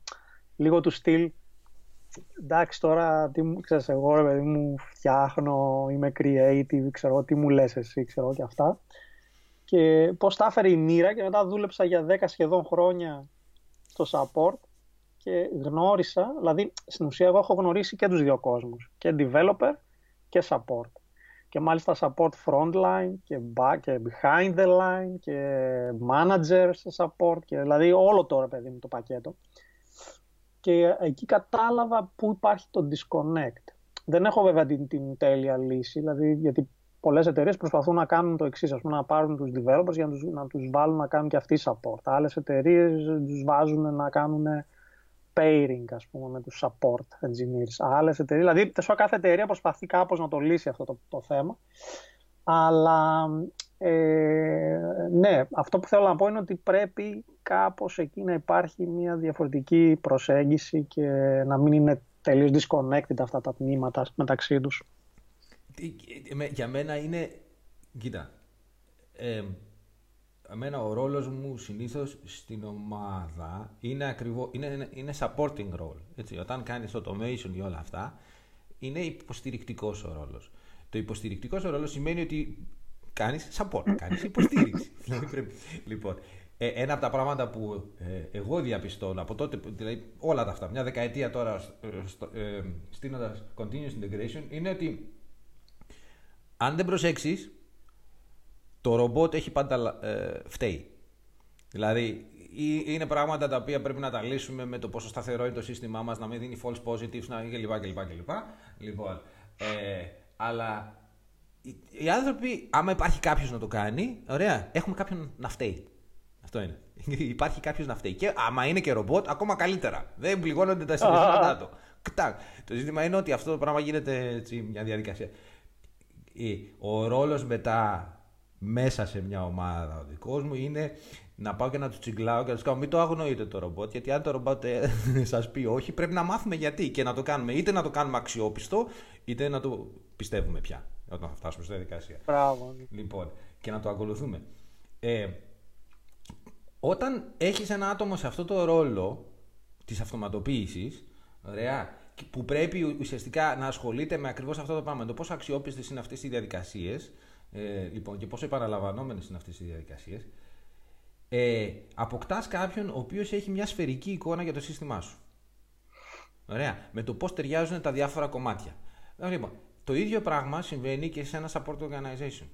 λίγο του στυλ. Εντάξει τώρα, τι μου, ξέρεις εγώ ρε παιδί μου φτιάχνω, είμαι creative, ξέρω τι μου λες εσύ, ξέρω και αυτά. Και πώς τα έφερε η μοίρα και μετά δούλεψα για δέκα σχεδόν χρόνια στο support και γνώρισα, δηλαδή στην ουσία εγώ έχω γνωρίσει και τους δύο κόσμους, και developer και support. Και μάλιστα support frontline και back και behind the line και manager σε support και δηλαδή όλο τώρα παιδί μου το πακέτο. Και εκεί κατάλαβα που υπάρχει το disconnect. Δεν έχω βέβαια την, την τέλεια λύση, δηλαδή γιατί πολλές εταιρείες προσπαθούν να κάνουν το εξής, ας πούμε, να πάρουν τους developers για να τους, να τους βάλουν να κάνουν και αυτοί support. Άλλες εταιρείες τους βάζουν να κάνουν pairing, ας πούμε, με τους support engineers. Άλλες εταιρείες, δηλαδή κάθε εταιρεία προσπαθεί κάπως να το λύσει αυτό το, το θέμα. Αλλά ε, ναι, αυτό που θέλω να πω είναι ότι πρέπει κάπως εκεί να υπάρχει μια διαφορετική προσέγγιση και να μην είναι τελείως disconnected αυτά τα τμήματα μεταξύ τους. Για μένα είναι, κοίτα, ε, εμένα ο ρόλος μου συνήθως στην ομάδα είναι, ακριβώς, είναι, είναι supporting role. Έτσι. Όταν κάνεις automation ή όλα αυτά, είναι υποστηρικτικός ο ρόλος. Το υποστηρικτικός ο ρόλος σημαίνει ότι κάνεις support, κάνεις υποστήριξη. Λοιπόν, ε, ένα από τα πράγματα που ε, εγώ διαπιστώνω από τότε, δηλαδή όλα τα αυτά, μια δεκαετία τώρα ε, ε, στείνοντας continuous integration, είναι ότι αν δεν προσέξεις, το ρομπότ έχει πάντα ε, φταίει. Δηλαδή, είναι πράγματα τα οποία πρέπει να τα λύσουμε με το πόσο σταθερό είναι το σύστημά μας, να μην δίνει false positives να... κλπ. κλπ, κλπ. Λοιπόν, ε, αλλά οι άνθρωποι, άμα υπάρχει κάποιος να το κάνει, ωραία, έχουμε κάποιον να φταίει. Αυτό είναι. Υπάρχει κάποιος να φταίει. Και άμα είναι και ρομπότ, ακόμα καλύτερα. Δεν πληγώνονται τα συναισθήματά του. Το ζήτημα είναι ότι αυτό το πράγμα γίνεται έτσι, μια διαδικασία. Ο ρόλος μετά μέσα σε μια ομάδα ο δικός μου είναι να πάω και να τους τσιγκλάω και να τους κάνω μην το αγνοείτε το ρομπότ, γιατί αν το ρομπότ σας πει όχι πρέπει να μάθουμε γιατί και να το κάνουμε, είτε να το κάνουμε αξιόπιστο είτε να το πιστεύουμε πια όταν θα φτάσουμε στη διαδικασία. Μπράβο. Λοιπόν, και να το ακολουθούμε. Ε, όταν έχεις ένα άτομο σε αυτό το ρόλο της αυτοματοποίησης, ωραία, που πρέπει ουσιαστικά να ασχολείται με ακριβώς αυτό το πράγμα, το πόσο αξιόπιστες είναι αυτές οι διαδικασίες, ε, λοιπόν, και πόσο επαναλαμβανόμενες είναι αυτές οι διαδικασίες, ε, αποκτάς κάποιον ο οποίος έχει μια σφαιρική εικόνα για το σύστημά σου. Ωραία. Με το πώς ταιριάζουν τα διάφορα κομμάτια. Λοιπόν, το ίδιο πράγμα συμβαίνει και σε ένα support organization.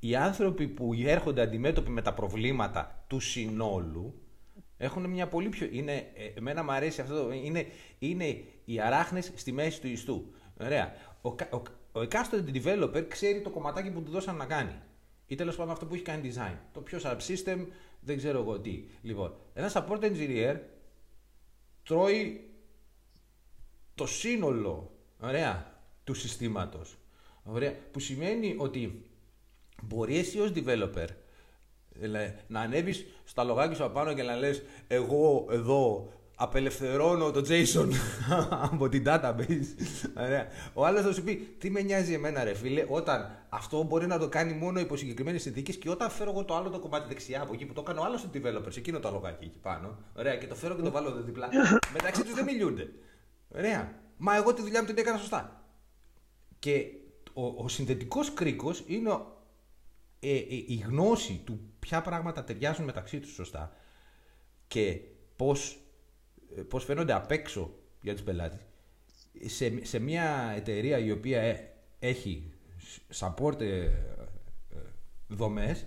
Οι άνθρωποι που έρχονται αντιμέτωποι με τα προβλήματα του συνόλου έχουν μια πολύ πιο... Είναι, εμένα μου αρέσει αυτό το... Είναι, είναι οι αράχνες στη μέση του ιστού. Ωραία. Ο, ο, ο εκάστοτε developer ξέρει το κομματάκι που του δώσαν να κάνει. Ή τέλος πάντων αυτό που έχει κάνει design. Το πιο subsystem, δεν ξέρω εγώ τι. Λοιπόν, ένα support engineer τρώει το σύνολο, ωραία, του συστήματος. Ωραία, που σημαίνει ότι μπορεί εσύ ως developer να ανέβεις στα λογάκια σου απάνω και να λες εγώ εδώ απελευθερώνω το JSON από την database. Ωραία. Ο άλλος θα σου πει τι με νοιάζει εμένα ρε φίλε, όταν αυτό μπορεί να το κάνει μόνο υπό συγκεκριμένες συνθήκες και όταν φέρω εγώ το άλλο το κομμάτι δεξιά από εκεί που το κάνω άλλο στο developers, εκείνο το λογάκι εκεί πάνω. Ωραία, και το φέρω και το βάλω εδώ διπλά. Μεταξύ τους δεν μιλούνται. Ωραία. Μα εγώ τη δουλειά μου την έκανα σωστά. Και ο, ο συνδετικός κρίκος είναι ε, ε, η γνώση του ποια πράγματα ταιριάζουν μεταξύ τους σωστά και πώς, ε, πώς φαίνονται απ' έξω για τους πελάτες. Σε, σε μια εταιρεία η οποία ε, έχει support ε, ε, δομές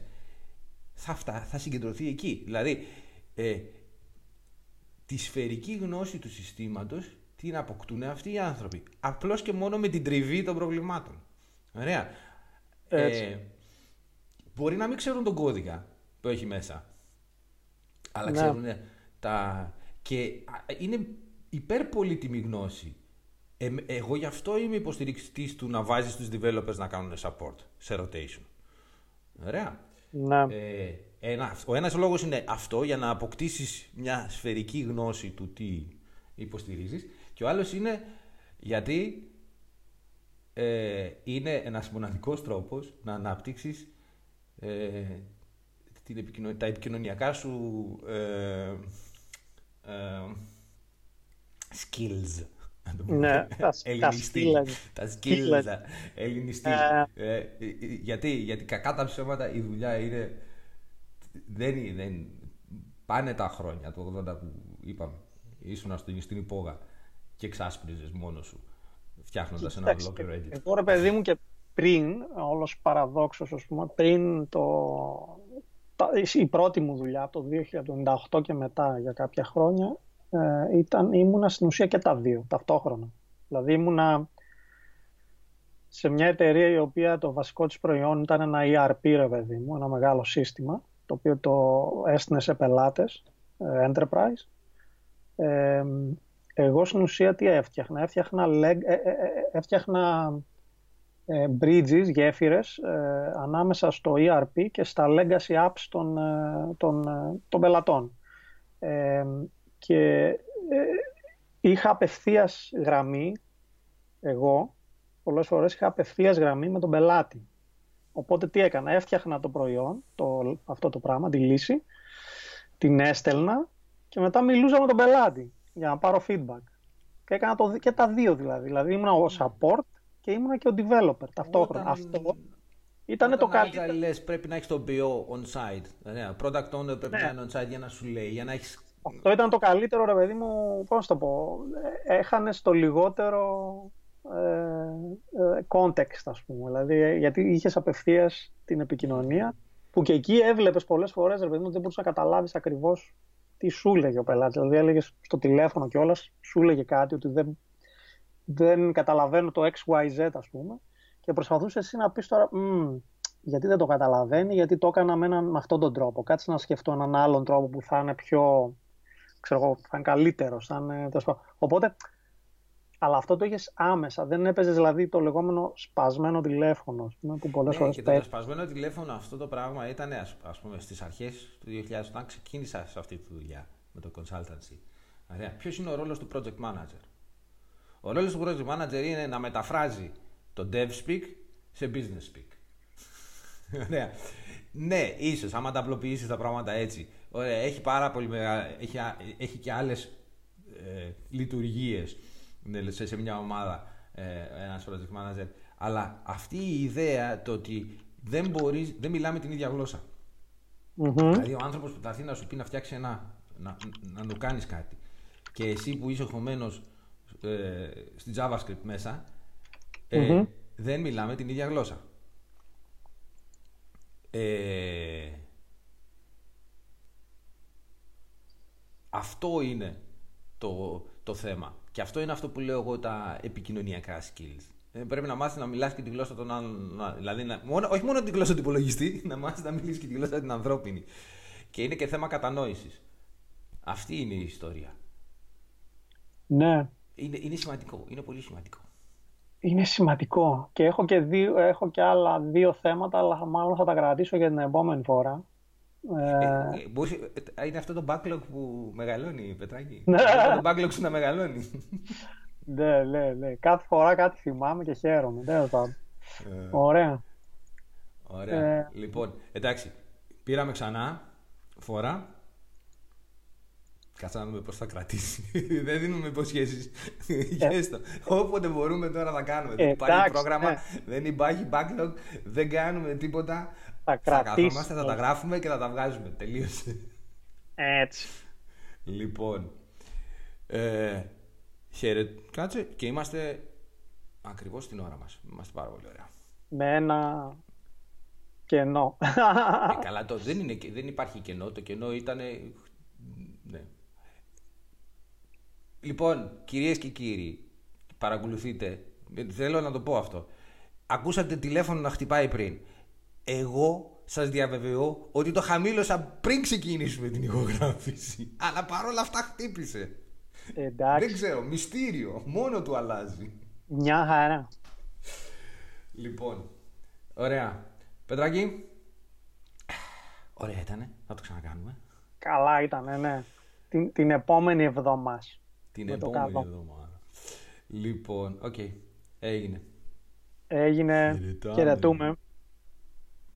θα, θα, θα συγκεντρωθεί εκεί. Δηλαδή ε, τη σφαιρική γνώση του συστήματος την αποκτούν αυτοί οι άνθρωποι. Απλώς και μόνο με την τριβή των προβλημάτων. Ωραία. Ε, μπορεί να μην ξέρουν τον κώδικα που έχει μέσα. Αλλά ναι, ξέρουν τα... Και είναι υπερπολίτιμη γνώση. Ε, εγώ γι' αυτό είμαι υποστηρικτής του να βάζεις τους developers να κάνουν support σε rotation. Ωραία. Ναι. Ε, ένα, ο ένας λόγος είναι αυτό για να αποκτήσεις μια σφαιρική γνώση του τι υποστηρίζεις. Και ο άλλος είναι γιατί ε, είναι ένας μοναδικός τρόπος να αναπτύξεις ε, την επικοινωνία, τα επικοινωνιακά σου ε, ε, skills. Ναι, τα skills. Ελληνιστικά. Γιατί, γιατί κακά τα ψέματα η δουλειά είναι, δεν, δεν πάνε τα χρόνια του ογδόντα που είπαμε. Ήσουν στην υπόγα και εξάσπριζες μόνος σου, φτιάχνοντας ένα ολόκληρο edit. Εγώ ρε παιδί μου και πριν, όλος παραδόξος, ας πούμε, πριν το, τα, η πρώτη μου δουλειά, το δύο χιλιάδες ενενήντα οκτώ και μετά για κάποια χρόνια, ε, ήταν, ήμουνα στην ουσία και τα δύο, ταυτόχρονα. Δηλαδή ήμουνα σε μια εταιρεία η οποία το βασικό της προϊόν ήταν ένα ι αρ πι ρε παιδί μου, ένα μεγάλο σύστημα, το οποίο το έστεινε σε πελάτες, enterprise. Ε, εγώ στην ουσία τι έφτιαχνα, έφτιαχνα, leg, ε, ε, έφτιαχνα ε, bridges, γέφυρες ε, ανάμεσα στο ι αρ πι και στα legacy apps των, των, των πελατών ε, και ε, είχα απευθείας γραμμή, εγώ πολλές φορές είχα απευθείας γραμμή με τον πελάτη, οπότε τι έκανα, έφτιαχνα το προϊόν, το, αυτό το πράγμα, τη λύση, την έστελνα και μετά μιλούσα με τον πελάτη για να πάρω feedback. Και έκανα το, και τα δύο δηλαδή. Δηλαδή ήμουν ο support και ήμουν και ο developer ταυτόχρονα. Όταν, Αυτό ήταν το καλύτερο. Όταν λες πρέπει να έχεις τον πι ο on-site. Δηλαδή, product owner πρέπει ναι. να είναι on-site για να σου λέει. Για να έχεις... Αυτό ήταν το καλύτερο ρε παιδί μου, πώς το πω. Έχανες το λιγότερο ε, context ας πούμε. Δηλαδή, γιατί είχες απευθείας την επικοινωνία που και εκεί έβλεπες πολλές φορές ρε παιδί μου, δεν μπορούσες να καταλάβεις ακριβώς τι σου λέγε ο πελάτης, δηλαδή έλεγε στο τηλέφωνο κιόλας, σου λέγε κάτι ότι δεν, δεν καταλαβαίνω το εξ γουάι ζετ ας πούμε και προσπαθούσε εσύ να πεις τώρα γιατί δεν το καταλαβαίνει, γιατί το έκανα με, ένα, με αυτόν τον τρόπο, κάτσε να σκεφτώ έναν άλλον τρόπο που θα είναι πιο, ξέρω εγώ, θα είναι καλύτερος, θα είναι, οπότε, αλλά αυτό το είχες άμεσα, δεν έπαιζες δηλαδή το λεγόμενο σπασμένο τηλέφωνο ας πούμε, που πολλές φορές παίρνει. Το σπασμένο τηλέφωνο αυτό το πράγμα ήταν ας πούμε στις αρχές του δύο χιλιάδες όταν ξεκίνησα σε αυτή τη δουλειά με το consultancy. Ποιος είναι ο ρόλος του project manager? Ο ρόλος του project manager είναι να μεταφράζει το dev speak σε business speak. Ωραία. Ναι, ίσως άμα τα απλοποιήσεις τα πράγματα έτσι. Ωραία. Έχει πάρα πολύ μεγάλα, έχει, έχει και άλλες ε, λειτουργίες σε μια ομάδα ένας project manager, αλλά αυτή η ιδέα το ότι δεν, μπορείς, δεν μιλάμε την ίδια γλώσσα. Mm-hmm. Δηλαδή ο άνθρωπος που θα έρθει να σου πει να φτιάξει ένα, να, να το κάνεις κάτι και εσύ που είσαι χωμένος ε, στη JavaScript μέσα ε, mm-hmm. δεν μιλάμε την ίδια γλώσσα. Ε, αυτό είναι το, το θέμα. Και αυτό είναι αυτό που λέω εγώ τα επικοινωνιακά skills. πρέπει να μάθει να μιλάς και τη γλώσσα των άλλων. Δηλαδή, να, μόνο, όχι μόνο την γλώσσα του υπολογιστή, να μάθει να μιλήσει και τη γλώσσα την ανθρώπινη. Και είναι και θέμα κατανόησης. Αυτή είναι η ιστορία. Ναι. Είναι, είναι σημαντικό. Είναι πολύ σημαντικό. Είναι σημαντικό. Και έχω και, δύο, έχω και άλλα δύο θέματα, αλλά μάλλον θα τα κρατήσω για την επόμενη φορά. Ε, ε, μπορείς, είναι αυτό το backlog που μεγαλώνει, Πετράκη. Ναι. Αυτό το backlog σου να μεγαλώνει. Ναι, ναι, ναι. Κάθε φορά κάτι θυμάμαι και χαίρομαι. Ναι, θα... ε, ωραία. Ωραία. Ε, λοιπόν, εντάξει. Πήραμε ξανά φορά. Κάτσε να δούμε πώς θα κρατήσει. Δεν δίνουμε υποσχέσεις. Γέστο. Όποτε μπορούμε τώρα θα κάνουμε. Δεν υπάρχει πρόγραμμα, δεν υπάρχει backlog, δεν κάνουμε τίποτα. Θα καθόμαστε, θα τα γράφουμε και θα τα βγάζουμε. Τελείωσε. Έτσι. Λοιπόν. Χαίρετε. Κάτσε και είμαστε ακριβώς στην ώρα μας. Είμαστε πάρα πολύ ωραία. Με ένα... κενό. Καλά, δεν υπάρχει κενό. Το κενό ήταν... Ναι. Λοιπόν, κυρίες και κύριοι, παρακολουθείτε. Θέλω να το πω αυτό. Ακούσατε τηλέφωνο να χτυπάει πριν. Εγώ σας διαβεβαιώ ότι το χαμήλωσα πριν ξεκινήσουμε την ηχογράφηση. Αλλά παρόλα αυτά χτύπησε. Εντάξει. Δεν ξέρω, μυστήριο. Μόνο του αλλάζει. Μια χαρά. Λοιπόν, ωραία. Πετράκη, ωραία ήτανε, θα το ξανακάνουμε. Καλά ήτανε, ναι. Την, την επόμενη εβδομάδα. Την επόμενη εβδομάδα. Λοιπόν, οκ. Okay. Έγινε. Έγινε. Χαιρετάμε. Χαιρετούμε.